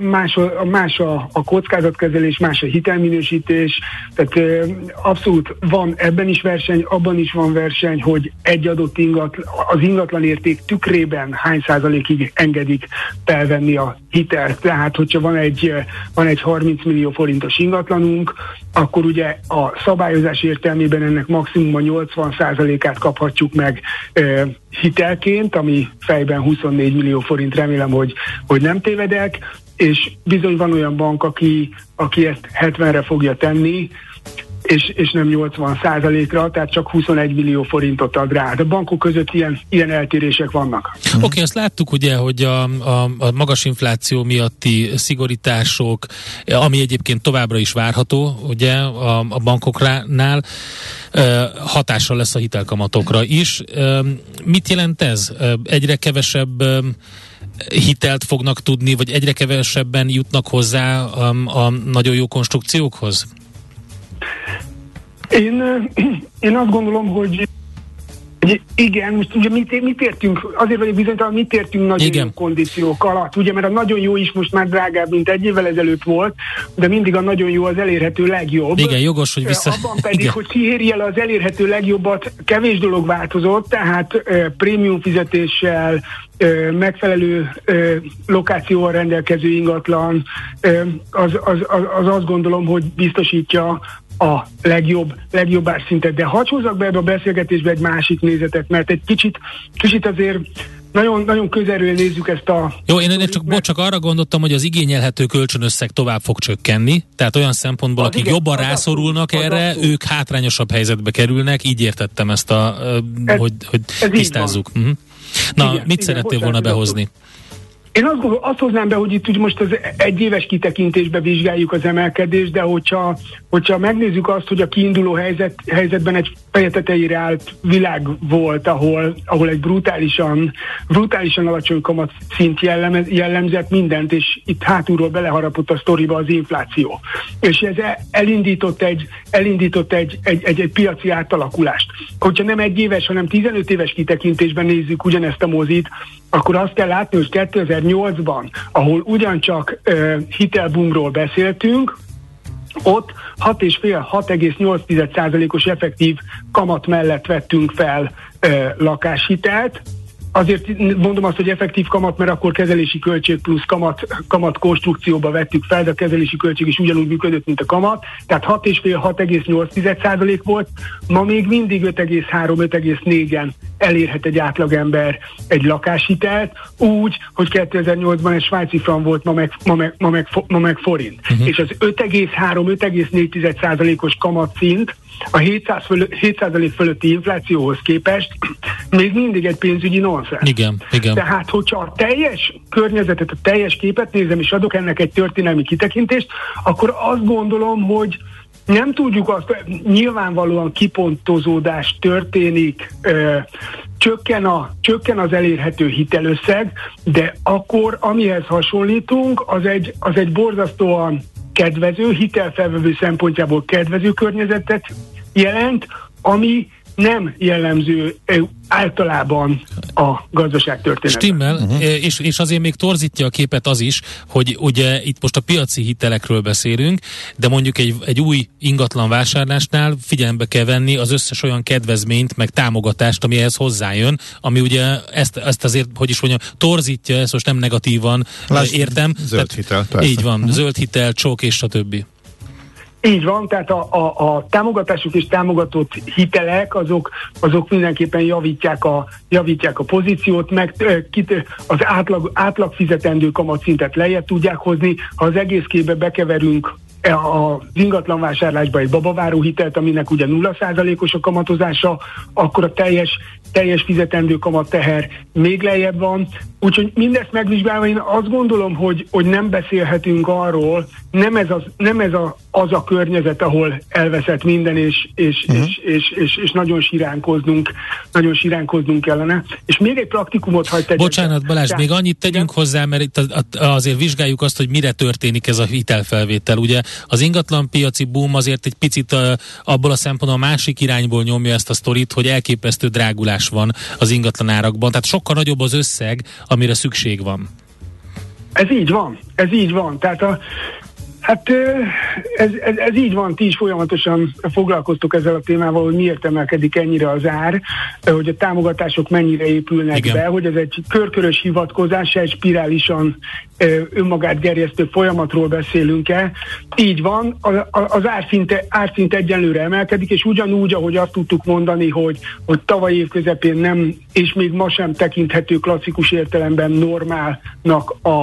más a, más a, a kockázatkezelés, más a hitelminősítés, tehát abszolút van ebben is verseny, abban is van verseny, hogy egy adott ingat, az ingatlan érték tükrében hány százalékig engedik felvenni a hitelt, tehát hogyha van egy, van egy harminc millió forintos ingatlanunk, akkor ugye a szabályozás értelmében ennek maximum a nyolcvan százalékát kaphatjuk meg e, hitelként, ami fejben huszonnégy millió forint, remélem, hogy, hogy nem tévedek, és bizony van olyan bank, aki, aki ezt hetvenre fogja tenni, és, és nem nyolcvan százalékra, tehát csak huszonegy millió forintot ad rá. De a bankok között ilyen, ilyen eltérések vannak. Mm-hmm. Oké, okay, azt láttuk ugye, hogy a, a, a magas infláció miatti szigorítások, ami egyébként továbbra is várható, ugye a, a bankoknál, hatással lesz a hitelkamatokra is. Mit jelent ez? Egyre kevesebb hitelt fognak tudni, vagy egyre kevesebben jutnak hozzá a, a nagyon jó konstrukciókhoz? Én, én azt gondolom, hogy igen, most ugye mit, mit értünk, azért vagyok bizonytalan, mit értünk nagyon igen. jó kondíciók alatt, ugye, mert a nagyon jó is most már drágább, mint egy évvel ezelőtt volt, de mindig a nagyon jó az elérhető legjobb. Igen, jogos, hogy vissza... Abban pedig, igen. hogy ki érje le az elérhető legjobbat, kevés dolog változott, tehát eh, prémium fizetéssel, eh, megfelelő eh, lokációval rendelkező ingatlan, eh, az, az, az, az azt gondolom, hogy biztosítja a legjobb, legjobb árszintet. De hadd hozzak be ebbe a beszélgetésbe egy másik nézetet, mert egy kicsit, kicsit azért nagyon, nagyon közelről nézzük ezt a... Jó, én ennek csak, bocs, csak arra gondoltam, hogy az igényelhető kölcsönösszeg tovább fog csökkenni, tehát olyan szempontból, akik igen, jobban rászorulnak erre, ők hátrányosabb helyzetbe kerülnek, így értettem ezt a... Ez, hogy hogy ez tisztázzuk. Uh-huh. Na, igen, mit igen, szerettél volna behozni? Én azt gondolom, azt hoznám be, hogy itt úgy most az egyéves kitekintésbe vizsgáljuk az emelkedést, de hogyha, hogyha megnézzük azt, hogy a kiinduló helyzet, helyzetben egy feje tetejére állt világ volt, ahol, ahol egy brutálisan, brutálisan alacsony kamatszint jellem, jellemzett mindent, és itt hátulról beleharapott a sztoriba az infláció. És ez elindított egy, elindított egy, egy, egy, egy piaci átalakulást. Hogyha nem egy éves, hanem tizenöt éves kitekintésben nézzük ugyanezt a mozit, akkor azt kell látni, hogy kétezer-nyolcban, ahol ugyancsak uh, hitelboomról beszéltünk, ott hat egész öt tized, hat egész nyolc tized százalékos effektív kamat mellett vettünk fel uh, lakáshitelt. Azért mondom azt, hogy effektív kamat, mert akkor kezelési költség plusz kamat, kamat konstrukcióba vettük fel, de a kezelési költség is ugyanúgy működött, mint a kamat. Tehát hat egész öt tized, hat egész nyolc tized százalék volt. Ma még mindig öt egész három, öt egész négyen elérhet egy átlagember egy lakáshitelt, úgy, hogy kétezer-nyolcban egy svájci frank volt, ma meg, ma meg, ma meg, ma meg forint. Uh-huh. És az öt egész három, öt egész négy tized százalékos kamatszint a hét százalék fölötti inflációhoz képest még mindig egy pénzügyi nonsens. Igen, igen. Tehát, hogyha a teljes környezetet, a teljes képet nézem, és adok ennek egy történelmi kitekintést, akkor azt gondolom, hogy nem tudjuk azt, nyilvánvalóan kipontozódás történik, ö, csökken, a, csökken az elérhető hitelösszeg, de akkor, amihez hasonlítunk, az egy, az egy borzasztóan kedvező, hitelfelvevő szempontjából kedvező környezetet jelent, ami nem jellemző általában a gazdaságtörténet. Stimmel, uh-huh. és, és azért még torzítja a képet az is, hogy ugye itt most a piaci hitelekről beszélünk, de mondjuk egy, egy új ingatlan vásárlásnál figyelembe kell venni az összes olyan kedvezményt, meg támogatást, ami ehhez hozzájön, ami ugye ezt, ezt azért, hogy is mondjam, torzítja, ezt most nem negatívan Lásd, értem. Zöld tehát, hitel, persze. Így van, uh-huh. zöld hitel, csok és stb. Így van, tehát a, a, a támogatások és támogatott hitelek, azok, azok mindenképpen javítják a, javítják a pozíciót, meg az átlag, átlag fizetendő kamatszintet lejjebb tudják hozni. Ha az egész képbe bekeverünk az ingatlanvásárlásba egy babaváró hitelt, aminek ugye nulla százalékos a kamatozása, akkor a teljes, teljes fizetendő kamatteher még lejjebb van. Úgyhogy mindezt megvizsgálva én azt gondolom, hogy, hogy nem beszélhetünk arról, nem ez, az, nem ez a, az a környezet, ahol elveszett minden, és, és, uh-huh. és, és, és, és nagyon siránkoznunk, nagyon siránkoznunk kellene. És még egy praktikumot hagy tegyek. Bocsánat, Balázs, Tehát, még annyit tegyünk nem? hozzá, mert itt azért vizsgáljuk azt, hogy mire történik ez a hitelfelvétel. Ugye az ingatlanpiaci boom azért egy picit uh, abból a szempontból a másik irányból nyomja ezt a sztorit, hogy elképesztő drágulás van az ingatlanárakban. Tehát sokkal nagyobb az összeg, amire szükség van. Ez így van, ez így van. Tehát a, hát ez, ez, ez így van, ti is folyamatosan foglalkoztok ezzel a témával, hogy miért emelkedik ennyire az ár, hogy a támogatások mennyire épülnek Igen. be, hogy ez egy körkörös hivatkozás, egy spirálisan önmagát gerjesztő folyamatról beszélünk-e. Így van, az árszinte, árszint egyenlőre emelkedik, és ugyanúgy, ahogy azt tudtuk mondani, hogy, hogy tavaly év közepén nem, és még ma sem tekinthető klasszikus értelemben normálnak a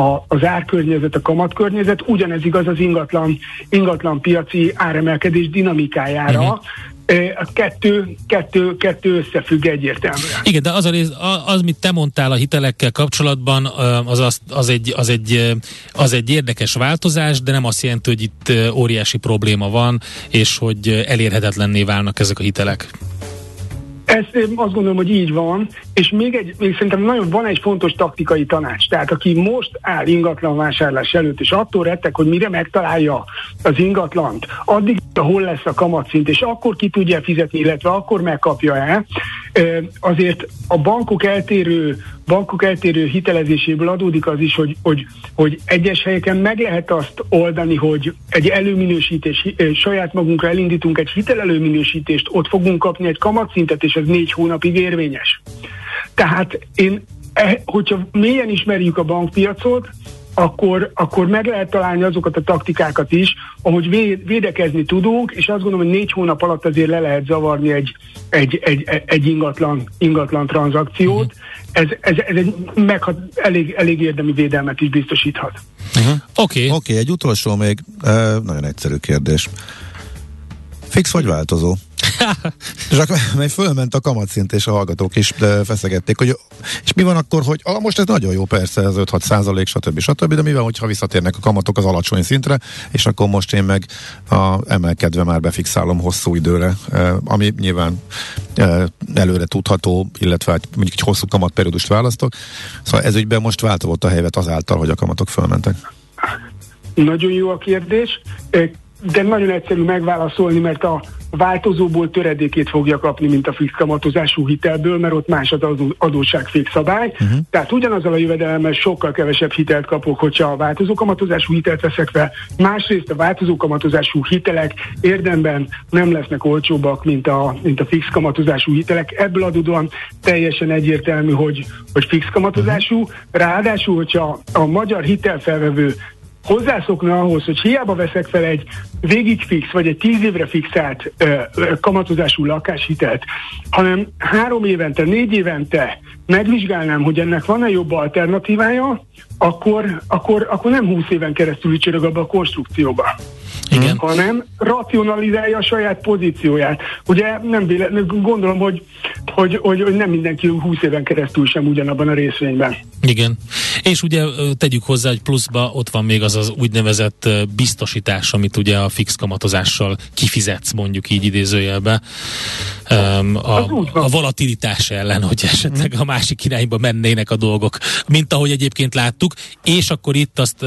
A, az árkörnyezet, a kamatkörnyezet, ugyanez igaz az ingatlan, ingatlan piaci áremelkedés dinamikájára. Uh-huh. A kettő, kettő, kettő összefügg egyértelműen. Igen, de az, a rész, az, amit te mondtál a hitelekkel kapcsolatban, az, az, az, egy, az, egy, az egy érdekes változás, de nem azt jelenti, hogy itt óriási probléma van, és hogy elérhetetlenné válnak ezek a hitelek. Ezt én azt gondolom, hogy így van, és még egy, még szerintem nagyon van egy fontos taktikai tanács. Tehát aki most áll ingatlan vásárlás előtt, és attól rettek, hogy mire megtalálja az ingatlant, addig hol lesz a kamatszint, és akkor ki tudja fizetni, illetve akkor megkapja-e. Azért a bankok eltérő, bankok eltérő hitelezéséből adódik az is, hogy, hogy, hogy egyes helyeken meg lehet azt oldani, hogy egy előminősítés, saját magunkra elindítunk egy hitelelőminősítést, ott fogunk kapni egy kamatszintet, és ez négy hónapig érvényes. Tehát én, hogyha mélyen ismerjük a bankpiacot, Akkor, akkor meg lehet találni azokat a taktikákat is, ahogy védekezni tudunk, és azt gondolom, hogy négy hónap alatt azért le lehet zavarni egy, egy, egy, egy ingatlan, ingatlan tranzakciót. Ez, ez, ez egy meghat, elég, elég érdemi védelmet is biztosíthat. Uh-huh. Oké, okay. okay, egy utolsó még, uh, nagyon egyszerű kérdés. Fix vagy változó? Mert fölment a kamatszint, és a hallgatók is feszegették, hogy és mi van akkor, hogy ah, most ez nagyon jó, persze, ez öt-hat százalék, stb. stb. De mi van, hogyha visszatérnek a kamatok az alacsony szintre, és akkor most én meg a, emelkedve már befixálom hosszú időre, ami nyilván előre tudható, illetve mondjuk egy hosszú kamatperiódust választok. Szóval ez ügyben most változott a helyzet azáltal, hogy a kamatok fölmentek. Nagyon jó a kérdés, de nagyon egyszerű megválaszolni, mert a változóból töredékét fogja kapni, mint a fix kamatozású hitelből, mert ott más az adósságfix szabály. Uh-huh. Tehát ugyanazzal a jövedelemmel sokkal kevesebb hitelt kapok, hogyha a változó kamatozású hitelt veszek fel. Másrészt a változó kamatozású hitelek érdemben nem lesznek olcsóbbak, mint a, mint a fix kamatozású hitelek. Ebből adódóan teljesen egyértelmű, hogy, hogy fix kamatozású. Uh-huh. Ráadásul, hogyha a magyar hitelfelvevő hozzászokna ahhoz, hogy hiába veszek fel egy végig fix, vagy egy tíz évre fixált ö, ö, kamatozású lakáshitelt, hanem három évente, négy évente megvizsgálnám, hogy ennek van-e jobb alternatívája, akkor, akkor, akkor nem húsz éven keresztül ücsörög abba a konstrukcióba. Igen. Hanem racionalizálja a saját pozícióját. Ugye nem véletlenül, gondolom, hogy, hogy, hogy, hogy nem mindenki húsz éven keresztül sem ugyanabban a részvényben. Igen. És ugye tegyük hozzá, hogy pluszba ott van még az az úgynevezett biztosítás, amit ugye a fix kamatozással kifizetsz, mondjuk így idézőjelbe. A, a volatilitás ellen, hogy esetleg a másik irányba mennének a dolgok, mint ahogy egyébként láttuk, és akkor itt azt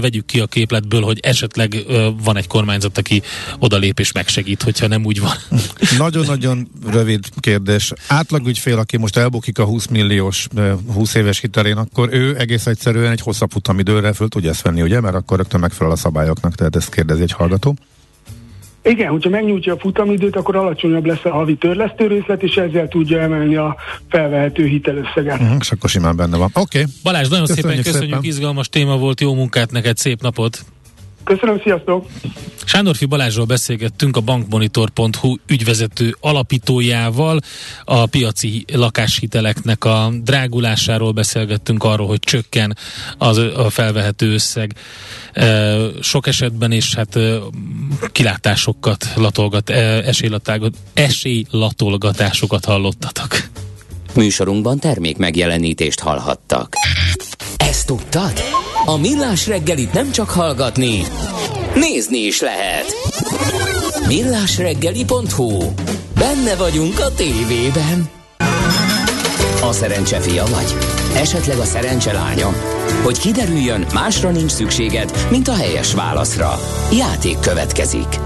vegyük ki a képletből, hogy esetleg van egy egy kormányzat, aki odalép és megsegít, hogyha nem úgy van. Nagyon-nagyon rövid kérdés. Átlag ügyfél, aki most elbukik a húsz milliós húsz éves hitelén, akkor ő egész egyszerűen egy hosszabb futamidőre föl tudja ezt venni, ugye? Mert akkor rögtön megfelel a szabályoknak, tehát ezt kérdezi egy hallgató. Igen, hogyha megnyújtja a futamidőt, akkor alacsonyabb lesz a havi törlesztő részlet, és ezzel tudja emelni a felvehető hitelösszeget. Uh-huh, és akkor simán benne van. Oké. Okay. Balázs, nagyon köszönjük szépen, köszönjük, szépen. Izgalmas téma volt, jó munkát neked, szép napot! Köszönöm, sziasztok! Sándorfi Balázsról beszélgettünk, a bankmonitor pont hu ügyvezető alapítójával, a piaci lakáshiteleknek a drágulásáról beszélgettünk, arról, hogy csökken az a felvehető összeg e, sok esetben, és hát e, kilátásokat latolgat, e, esélylatolgat, esélylatolgatásokat hallottatok. Műsorunkban termék megjelenítést hallhattak. Ezt tudtad? A Millás reggelit nem csak hallgatni, nézni is lehet. millás reggeli pont hu. Benne vagyunk a tévében. A szerencse fia vagy? Esetleg a szerencse lánya? Hogy kiderüljön, másra nincs szükséged, mint a helyes válaszra. Játék következik.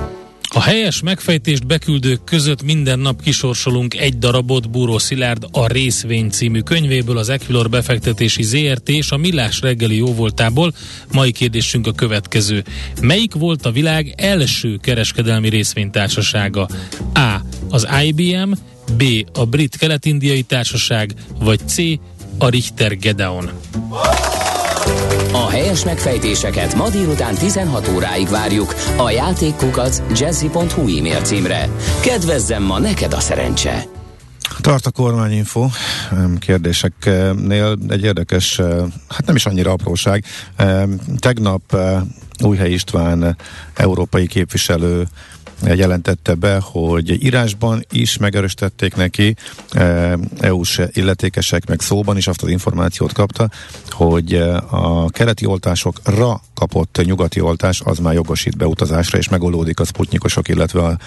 A helyes megfejtést beküldők között minden nap kisorsolunk egy darabot Búró Szilárd A részvény című könyvéből, az Equilor befektetési zé er té és a Millás reggeli jóvoltából. Mai kérdésünk a következő. Melyik volt a világ első kereskedelmi részvénytársasága? A. Az i bé em, B. a Brit Kelet-Indiai Társaság, vagy C. a Richter Gedeon. A helyes megfejtéseket ma délután tizenhat óráig várjuk a játékkukac jazzy pont hu e-mail címre. Kedvezzem ma neked a szerencse! Tart a kormányinfo kérdéseknél egy érdekes, hát nem is annyira apróság. Tegnap Újhely István európai képviselő jelentette be, hogy írásban is megerősítették neki é u-s illetékesek, meg szóban is azt az információt kapta, hogy a keleti oltásokra kapott nyugati oltás az már jogosít beutazásra, és megoldódik a szputnyikosok, illetve a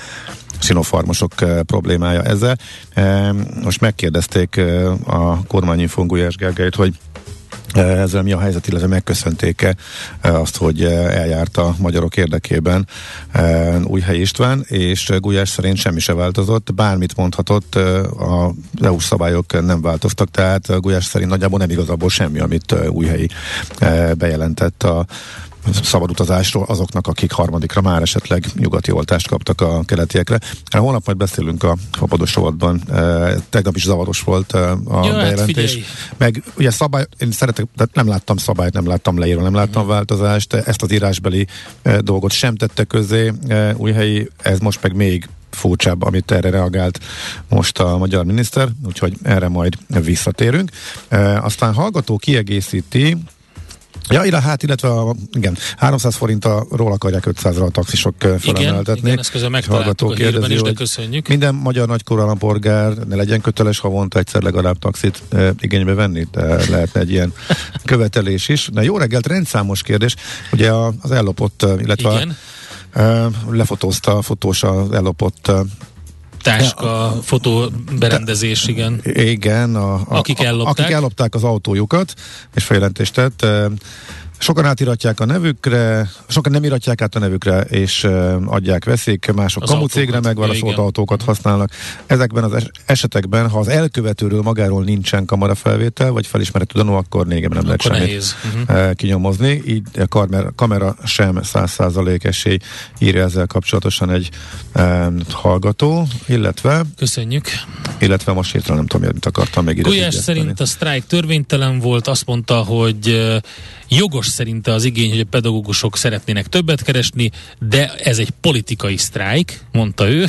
sinofarmosok problémája ezzel. Most megkérdezték a kormányinfón Gulyás Gergelyt, hogy ezzel mi a helyzet, illetve megköszönték-e azt, hogy eljárt a magyarok érdekében Újhely István, és Gulyás szerint semmi se változott, bármit mondhatott, a é u-s szabályok nem változtak, tehát Gulyás szerint nagyjából nem igazából semmi, amit Újhelyi bejelentett a szabad utazásról azoknak, akik harmadikra már esetleg nyugati oltást kaptak a keletiekre. Holnap majd beszélünk a fapados rovatban. E, tegnap is zavaros volt e, a ja, bejelentés. Hát meg ugye szabály, én szeretek, de nem láttam szabályt, nem láttam leírva, nem láttam mm. változást, ezt az írásbeli e, dolgot sem tette közé e, Újhelyi, ez most meg még furcsább, amit erre reagált most a magyar miniszter, úgyhogy erre majd visszatérünk. E, aztán hallgató kiegészíti, Ja, illa, hát, illetve a, igen, háromszáz forintról akarják ötszázra a taxisok felemeltetni. Igen, ezt közben megtaláltuk a hírben is, de köszönjük. Minden magyar nagykorú állampolgár ne legyen köteles havonta egyszer legalább taxit e, igénybe venni, de lehetne egy ilyen követelés is. Na, jó reggelt, rendszámos kérdés. Ugye az ellopott, illetve a, e, lefotózta a fotós az ellopott táska, ja, a, fotóberendezés, te, igen. Igen. A, a, akik ellopták. Akik ellopták az autójukat, és feljelentést tett. Sokan átiratják a nevükre, sokan nem iratják át a nevükre, és adják, veszik, mások az kamu cégre megválaszolt autókat használnak. Ezekben az esetekben, ha az elkövetőről magáról nincsen kamerafelvétel, vagy felismerhető tanú, akkor négem nem lehet semmit uh-huh. kinyomozni. Így a kamera, kamera sem száz százalék esély, írja ezzel kapcsolatosan egy um, hallgató, illetve... Köszönjük. Illetve most hétre nem tudom, mit akartam még ide. Gulyás szerint a sztrájk törvénytelen volt, azt mondta, hogy jogos szerinte az igény, hogy a pedagógusok szeretnének többet keresni, de ez egy politikai sztrájk, mondta ő.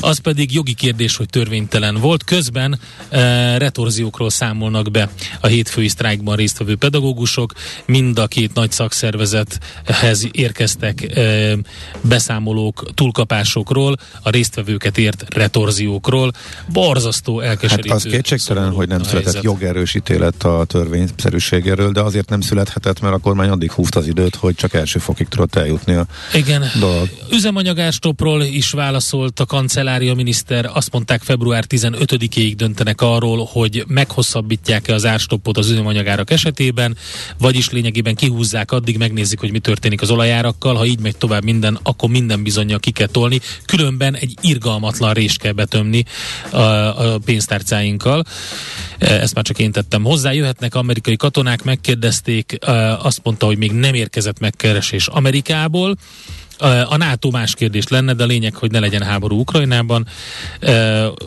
Az pedig jogi kérdés, hogy törvénytelen volt. Közben e, retorziókról számolnak be a hétfői sztrájkban résztvevő pedagógusok. Mind a két nagy szakszervezethez érkeztek e, beszámolók túlkapásokról, a résztvevőket ért retorziókról. Borzasztó, elkeserítő. Hát az kétségtelen, hogy nem született jogerős ítélet a törvényszerűségéről, de azért nem születhetett, mert a kormány addig húzta az időt, hogy csak első fokig tudott eljutni a dolog. Igen. Üzemanyagástopról is válaszolt kancellária miniszter, azt mondták, február tizenötödikéig döntenek arról, hogy meghosszabbítják-e az árstoppot az üzemanyagárak esetében, vagyis lényegében kihúzzák addig, megnézik, hogy mi történik az olajárakkal, ha így megy tovább minden, akkor minden bizonnyal ki kell tolni, különben egy irgalmatlan rést kell betömni a, a pénztárcáinkkal. Ezt már csak én tettem hozzá. Jöhetnek amerikai katonák, megkérdezték, azt mondta, hogy még nem érkezett megkeresés Amerikából. A NATO más kérdés lenne, de a lényeg, hogy ne legyen háború Ukrajnában.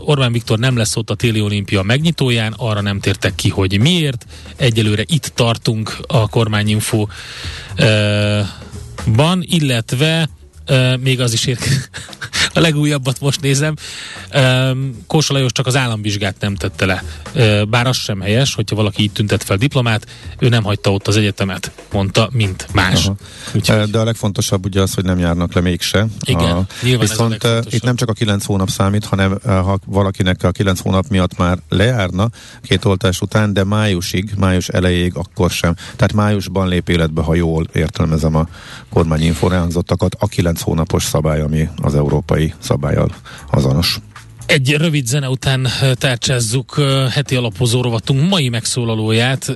Orbán Viktor nem lesz ott a téli olimpia megnyitóján, arra nem tértek ki, hogy miért. Egyelőre itt tartunk a kormányinfóban, illetve még az is érkezik. A legújabbat most nézem. Kósa Lajos csak az államvizsgát nem tette le. Bár az sem helyes, hogyha valaki így tüntet fel diplomát, ő nem hagyta ott az egyetemet, mondta, mint más. Úgyhogy... De a legfontosabb ugye az, hogy nem járnak le mégse. Igen, a... Viszont itt nem csak a kilenc hónap számít, hanem ha valakinek a kilenc hónap miatt már lejárna két oltás után, de májusig, május elejéig akkor sem. Tehát májusban lép életbe, ha jól értelmezem a kormányinfóra elhangzottakat, a kilenc hónapos szabály, ami az európai szabályal azonos. Egy rövid zene után tárcsázzuk heti alapozó rovatunk mai megszólalóját,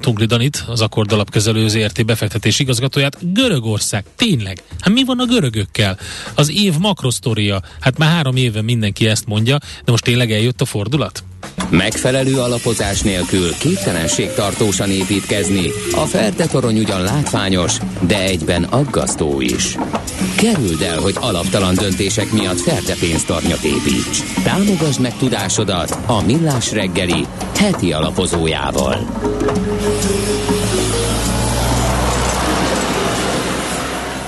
Tungli Danit, az Akkord alapkezelő zé er té befektetési igazgatóját. Görögország, tényleg, hát mi van a görögökkel? Az év makrosztória, hát már három éve mindenki ezt mondja, de most tényleg eljött a fordulat? Megfelelő alapozás nélkül képtelenség tartósan építkezni. A ferde torony ugyan látványos, de egyben aggasztó is. Kerüld el, hogy alaptalan döntések miatt ferde pénztornyot építs. Támogasd meg tudásodat a Millás reggeli heti alapozójával.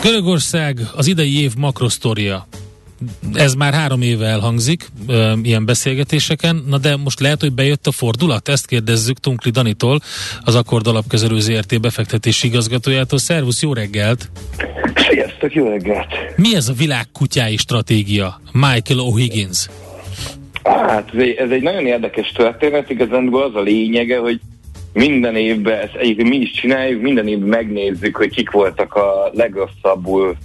Görögország, az idei év makrosztória. Ez már három éve elhangzik e, ilyen beszélgetéseken, na de most lehet, hogy bejött a fordulat? Ezt kérdezzük Tunkli Danitól, az Akkord alapkezelő zé er té befektetési igazgatójától. Szervusz, jó reggelt! Sziasztok, jó reggelt! Mi ez a világ kutyái stratégia? Michael O'Higgins. Hát ez egy nagyon érdekes történet, igazán az a lényege, hogy minden évben, ezt egyébként mi is csináljuk, minden évben megnézzük, hogy kik voltak a legrosszabbul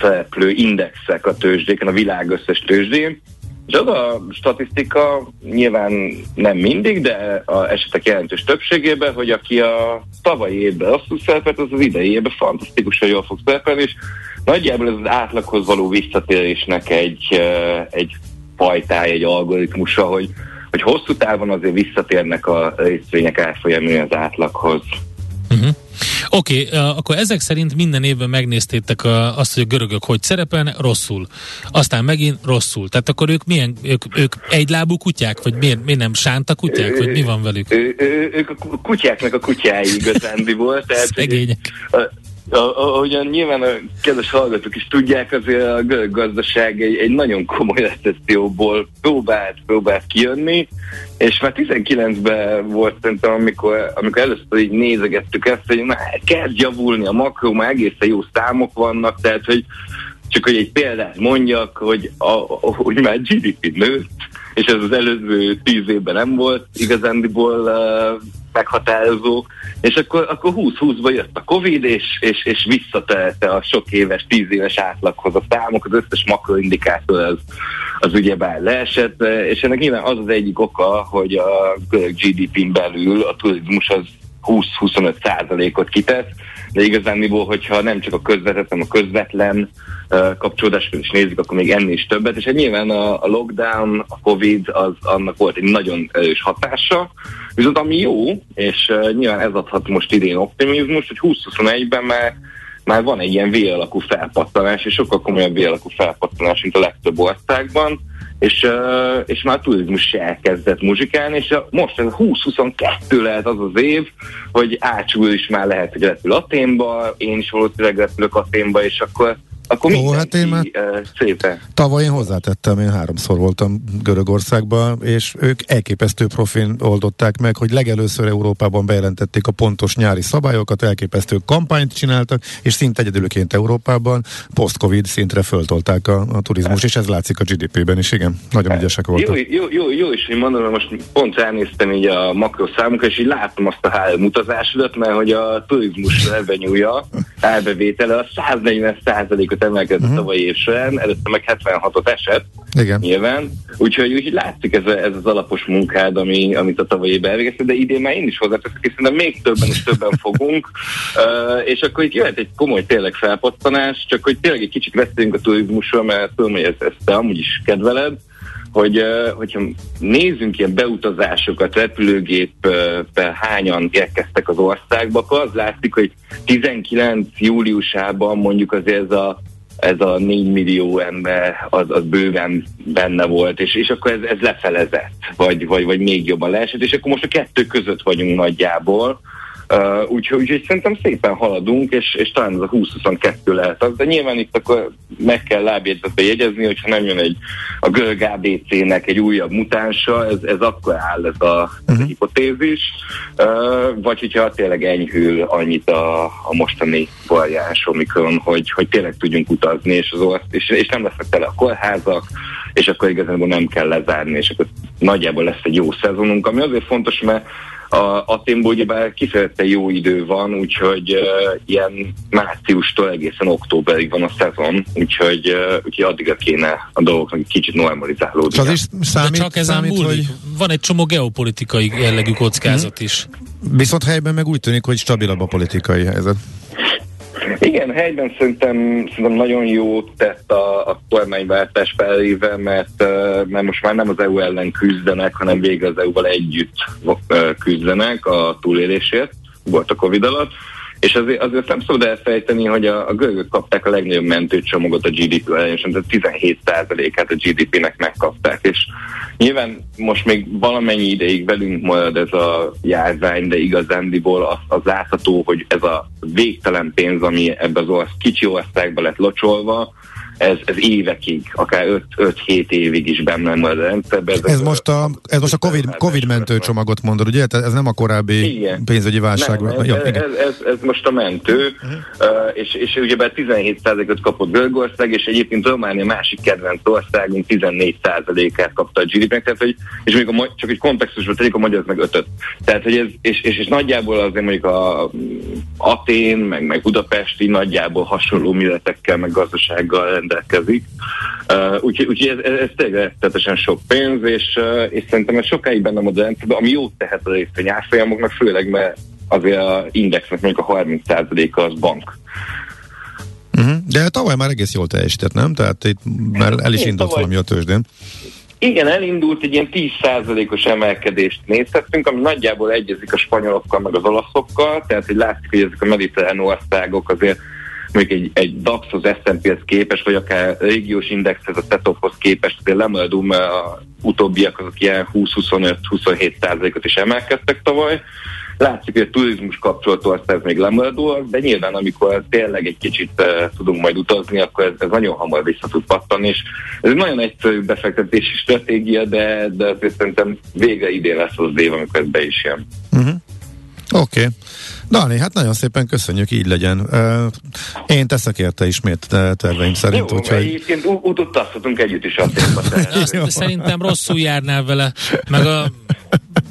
szereplő indexek a tőzsdéken, a világ összes tőzsdén, és az a statisztika nyilván nem mindig, de a esetek jelentős többségében, hogy aki a tavalyi évben rosszul szerepelt, az az idei évben fantasztikusan jól fog szerepelni, és nagyjából ez az átlaghoz való visszatérésnek egy, egy fajtája, egy algoritmusa, hogy, hogy hosszú távon azért visszatérnek a részvények árfolyamai az átlaghoz. Uh-huh. Oké, okay, akkor ezek szerint minden évben megnéztétek azt, hogy a görögök hogy szerepelnek, rosszul. Aztán megint rosszul. Tehát akkor ők milyen, ők, ők egylábú kutyák? Vagy miért, miért nem sánta kutyák? Vagy mi van velük? Ő, ő, ők a kutyáknak a kutyái igazándiból. Szegények. Ahogyan nyilván a kedves hallgatók is tudják, azért a görög gazdaság egy, egy nagyon komoly recesszióból próbált, próbált kijönni, és már tizenkilencben volt szerintem, amikor, amikor először így nézegettük ezt, hogy na, kezd javulni a makró, már egészen jó számok vannak, tehát hogy csak hogy egy példát mondjak, hogy, a, a, hogy már gé dé pé nőtt, és ez az előző tíz évben nem volt igazándiból uh, meghatározó, és akkor, akkor húsz-húszban jött a Covid, és, és, és visszatelte a sok éves, tíz éves átlaghoz a számok, az összes makroindikátor az, az ugyebár leesett, és ennek nyilván az az egyik oka, hogy a gé dé pén belül a turizmus az húsz-huszonöt százalékot kitesz, de igazániból, hogyha nem csak a közvetett, hanem a közvetlen uh, kapcsolódásról is nézzük, akkor még ennél is többet, és hát nyilván a, a lockdown, a Covid, az annak volt egy nagyon erős hatása, viszont ami jó, és uh, nyilván ez adhat most idén optimizmus, hogy húsz-huszonegyben már, már van egy ilyen V-alakú felpattanás, és sokkal komolyabb V-alakú felpattanás, mint a legtöbb országban, és, uh, és már a turizmus se elkezdett muzsikálni, és a, most ez húsz-huszonkettő lehet az az év, hogy Ács úr is már lehet, hogy repül Athénba, én is valószínűleg repülök Athénba, és akkor, akkor Ó, mindenki hát már... uh, szépen. Tavaly én hozzátettem, én háromszor voltam Görögországban, és ők elképesztő profin oldották meg, hogy legelőször Európában bejelentették a pontos nyári szabályokat, elképesztő kampányt csináltak, és szinte egyedülként Európában post-covid szintre föltolták a, a turizmus, hát. És ez látszik a gé dé pében is, igen. Nagyon hát. Ügyesek voltak. Jó, jó, jó, jó is, hogy mondom, most pont elnéztem így a makroszámunkra, és így láttam azt a három utazásodat, mert hogy a turizmus revenue-ja árbevétele a száznegyven százalékot emelkedett uh-huh. tavalyi év során, előtte meg hetvenhatot esett. Igen. Nyilván. Úgyhogy, úgyhogy látszik ez, a, ez az alapos munkád, ami, amit a tavalyi évben elvégezted, de idén már én is hozzáteszek, és szerintem még többen és többen fogunk, uh, és akkor itt jöhet egy komoly tényleg felpattanás, csak hogy tényleg egy kicsit beszéljünk a turizmusról, mert tudom, hogy ezt, ezt te amúgy is kedveled, hogy, uh, hogyha nézzünk ilyen beutazásokat, repülőgéppel hányan érkeztek az országba, akkor az látszik, hogy tizenkilenc júliusában mondjuk azért ez a ez a négy millió ember az, az bőven benne volt, és, és akkor ez, ez lefelezett, vagy, vagy, vagy még jobban leesett, és akkor most a kettő között vagyunk nagyjából, uh, úgyhogy, úgyhogy szerintem szépen haladunk, és, és talán ez a húsz-huszonkettő lehet az, de nyilván itt akkor meg kell lábjegyzetbe jegyezni, hogyha nem jön egy, a görög á bé cé-nek egy újabb mutánsa, ez, ez akkor áll ez a, ez a hipotézis, uh, vagy hogyha tényleg enyhül annyit a, a mostani variáns Omikron, hogy, hogy tényleg tudjunk utazni, és, az orsz, és, és nem lesznek tele a kórházak, és akkor igazából nem kell lezárni, és akkor nagyjából lesz egy jó szezonunk, ami azért fontos, mert a Aténból ugyebár kifejezetten jó idő van, úgyhogy uh, ilyen márciustól egészen októberig van a szezon, úgyhogy, uh, úgyhogy addigra kéne a dolgoknak kicsit normalizálódni. Csak, számít, csak ezen számít, múlik, hogy... van egy csomó geopolitikai jellegű kockázat hmm. is. Viszont helyben meg úgy tűnik, hogy stabilabb a politikai helyzet. Igen, helyben szerintem, szerintem nagyon jót tett a, a kormányváltás pár éve, mert, mert most már nem az é u ellen küzdenek, hanem végre az é u-val együtt küzdenek a túlélésért, volt a Covid alatt, és azért, azért nem szabad elfejteni, hogy a, a görögök kapták a legnagyobb mentőcsomagot a gé dé pé elején, tehát tizenhét százalékát a gé dé pé-nek megkapták, és nyilván most még valamennyi ideig velünk marad ez a járvány, de igazándiból az, az látható, hogy ez a végtelen pénz, ami ebbe az orsz, kicsi országba lett locsolva, ez, ez évekig, akár öt-hét évig is bennem van a rendszerben. Ez, ez most a, ez most a COVID, COVID mentőcsomagot mondod, ugye? Ez nem a korábbi igen. pénzügyi válság. Nem, ez, ja, ez, ez, ez most a mentő, uh-huh. és, és ugyebár tizenhét százalékot kapott Görögország, és egyébként Románia másik kedvenc országunk tizennégy százalékát kapta a gé dé pé-nek, tehát, hogy, és még a, csak egy kontextusban telik, a magyar meg ötöt. Tehát, hogy ez, és, és, és nagyjából azért mondjuk a Atén, meg, meg Budapesti nagyjából hasonló méretekkel, meg gazdasággal rendelkezik. Uh, Úgyhogy úgy, ez, ez tényleg tetesen sok pénz, és, uh, és szerintem ez sokáig bennem ad a rendszerben, ami jót tehet az részvény árfolyamoknak, főleg mert azért az indexnek mondjuk a harminc százaléka az bank. Uh-huh. De tavaly már egész jól teljesített, nem? Tehát itt már el is Én indult tavaly... valami a tőzsdén. Igen, elindult egy ilyen tíz százalékos emelkedést nézhettünk, ami nagyjából egyezik a spanyolokkal meg az olaszokkal, tehát hogy látszik, hogy ezek a mediterrán országok azért mondjuk egy, egy daksz-hoz, es end pí-hez képest, vagy akár régiós indexhez, a té té o pé-hoz képest, azért lemaradunk, mert az utóbbiak azok ilyen húsz-huszonöt-huszonhét százalékot is emelkedtek tavaly. Látszik, hogy a turizmus kapcsolatország még lemaradó, de nyilván amikor tényleg egy kicsit uh, tudunk majd utazni, akkor ez, ez nagyon hamar vissza tud pattani, és ez nagyon egyszerű befektetési stratégia, de, de azért szerintem végre idén lesz az év, amikor ez be is jön. Uh-huh. Oké. Okay. Dani, hát nagyon szépen köszönjük, így legyen. Én teszek érte ismét terveim szerint. Jó, úgyhogy... egyébként útot tasztatunk együtt is a témát. Szerintem rosszul járnál vele, meg a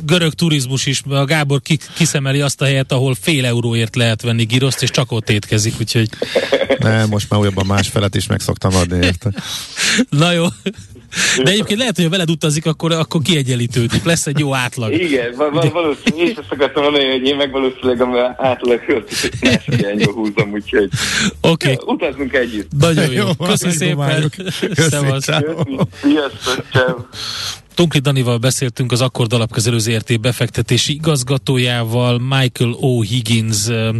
görög turizmus is, a Gábor ki, kiszemeli azt a helyet, ahol fél euróért lehet venni giroszt, és csak ott étkezik, úgyhogy... Nem, most már újabban másfelet is meg szoktam adni érte. Na jó. De egyébként lehet, hogy ha veled utazik, akkor, akkor kiegyenlítődik. Lesz egy jó átlag. Igen, val- val- valószínűleg is azt akartam mondani, hogy én meg valószínűleg a átlag másodjányba húzom, úgyhogy okay. Utazunk együtt. Nagyon jó. jó. Köszönöm szépen. Szevasz. Sziasztok. Csáv. Tunkli Danival beszéltünk, az Akkord alapkezelő zé er té befektetési igazgatójával, Michael O'Higgins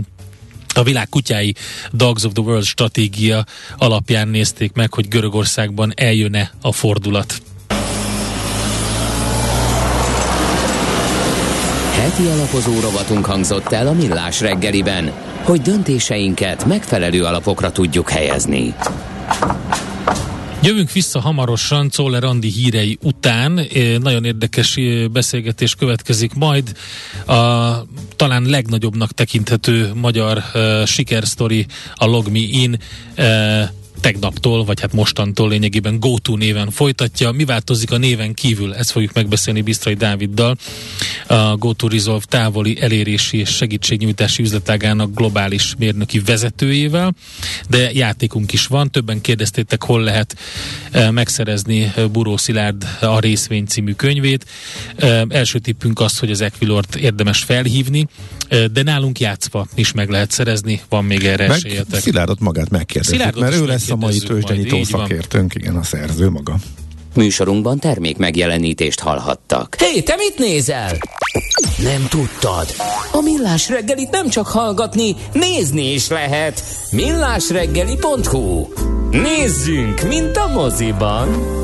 a világ kutyái Dogs of the World stratégia alapján nézték meg, hogy Görögországban eljön-e a fordulat. Heti alapozó rovatunk hangzott el a Millás reggeliben, hogy döntéseinket megfelelő alapokra tudjuk helyezni. Jövünk vissza hamarosan Czoller Andi hírei után. Nagyon érdekes beszélgetés következik majd. A talán legnagyobbnak tekinthető magyar uh, sikersztori, a Logmi In uh, tegnaptól, vagy hát mostantól lényegében GoTo néven folytatja. Mi változik a néven kívül? Ezt fogjuk megbeszélni Bisztrai Dáviddal, a GoTo Resolve távoli elérési és segítségnyújtási üzletágának globális mérnöki vezetőjével, de játékunk is van. Többen kérdeztétek, hol lehet megszerezni Buró Szilárd A részvény című könyvét. Első tippünk az, hogy az Equilort érdemes felhívni, de nálunk játszva is meg lehet szerezni, van még erre meg esélyetek. Szilárdot magát megkérdezzük, Szilárdot mert ő lesz a mai tőzsdenyító szakértőnk, igen, a szerző maga. Műsorunkban termék megjelenítést hallhattak. Hé, hey, te mit nézel? Nem tudtad? A Millás reggelit nem csak hallgatni, nézni is lehet. millás reggeli pont hu Nézzünk, mint a moziban!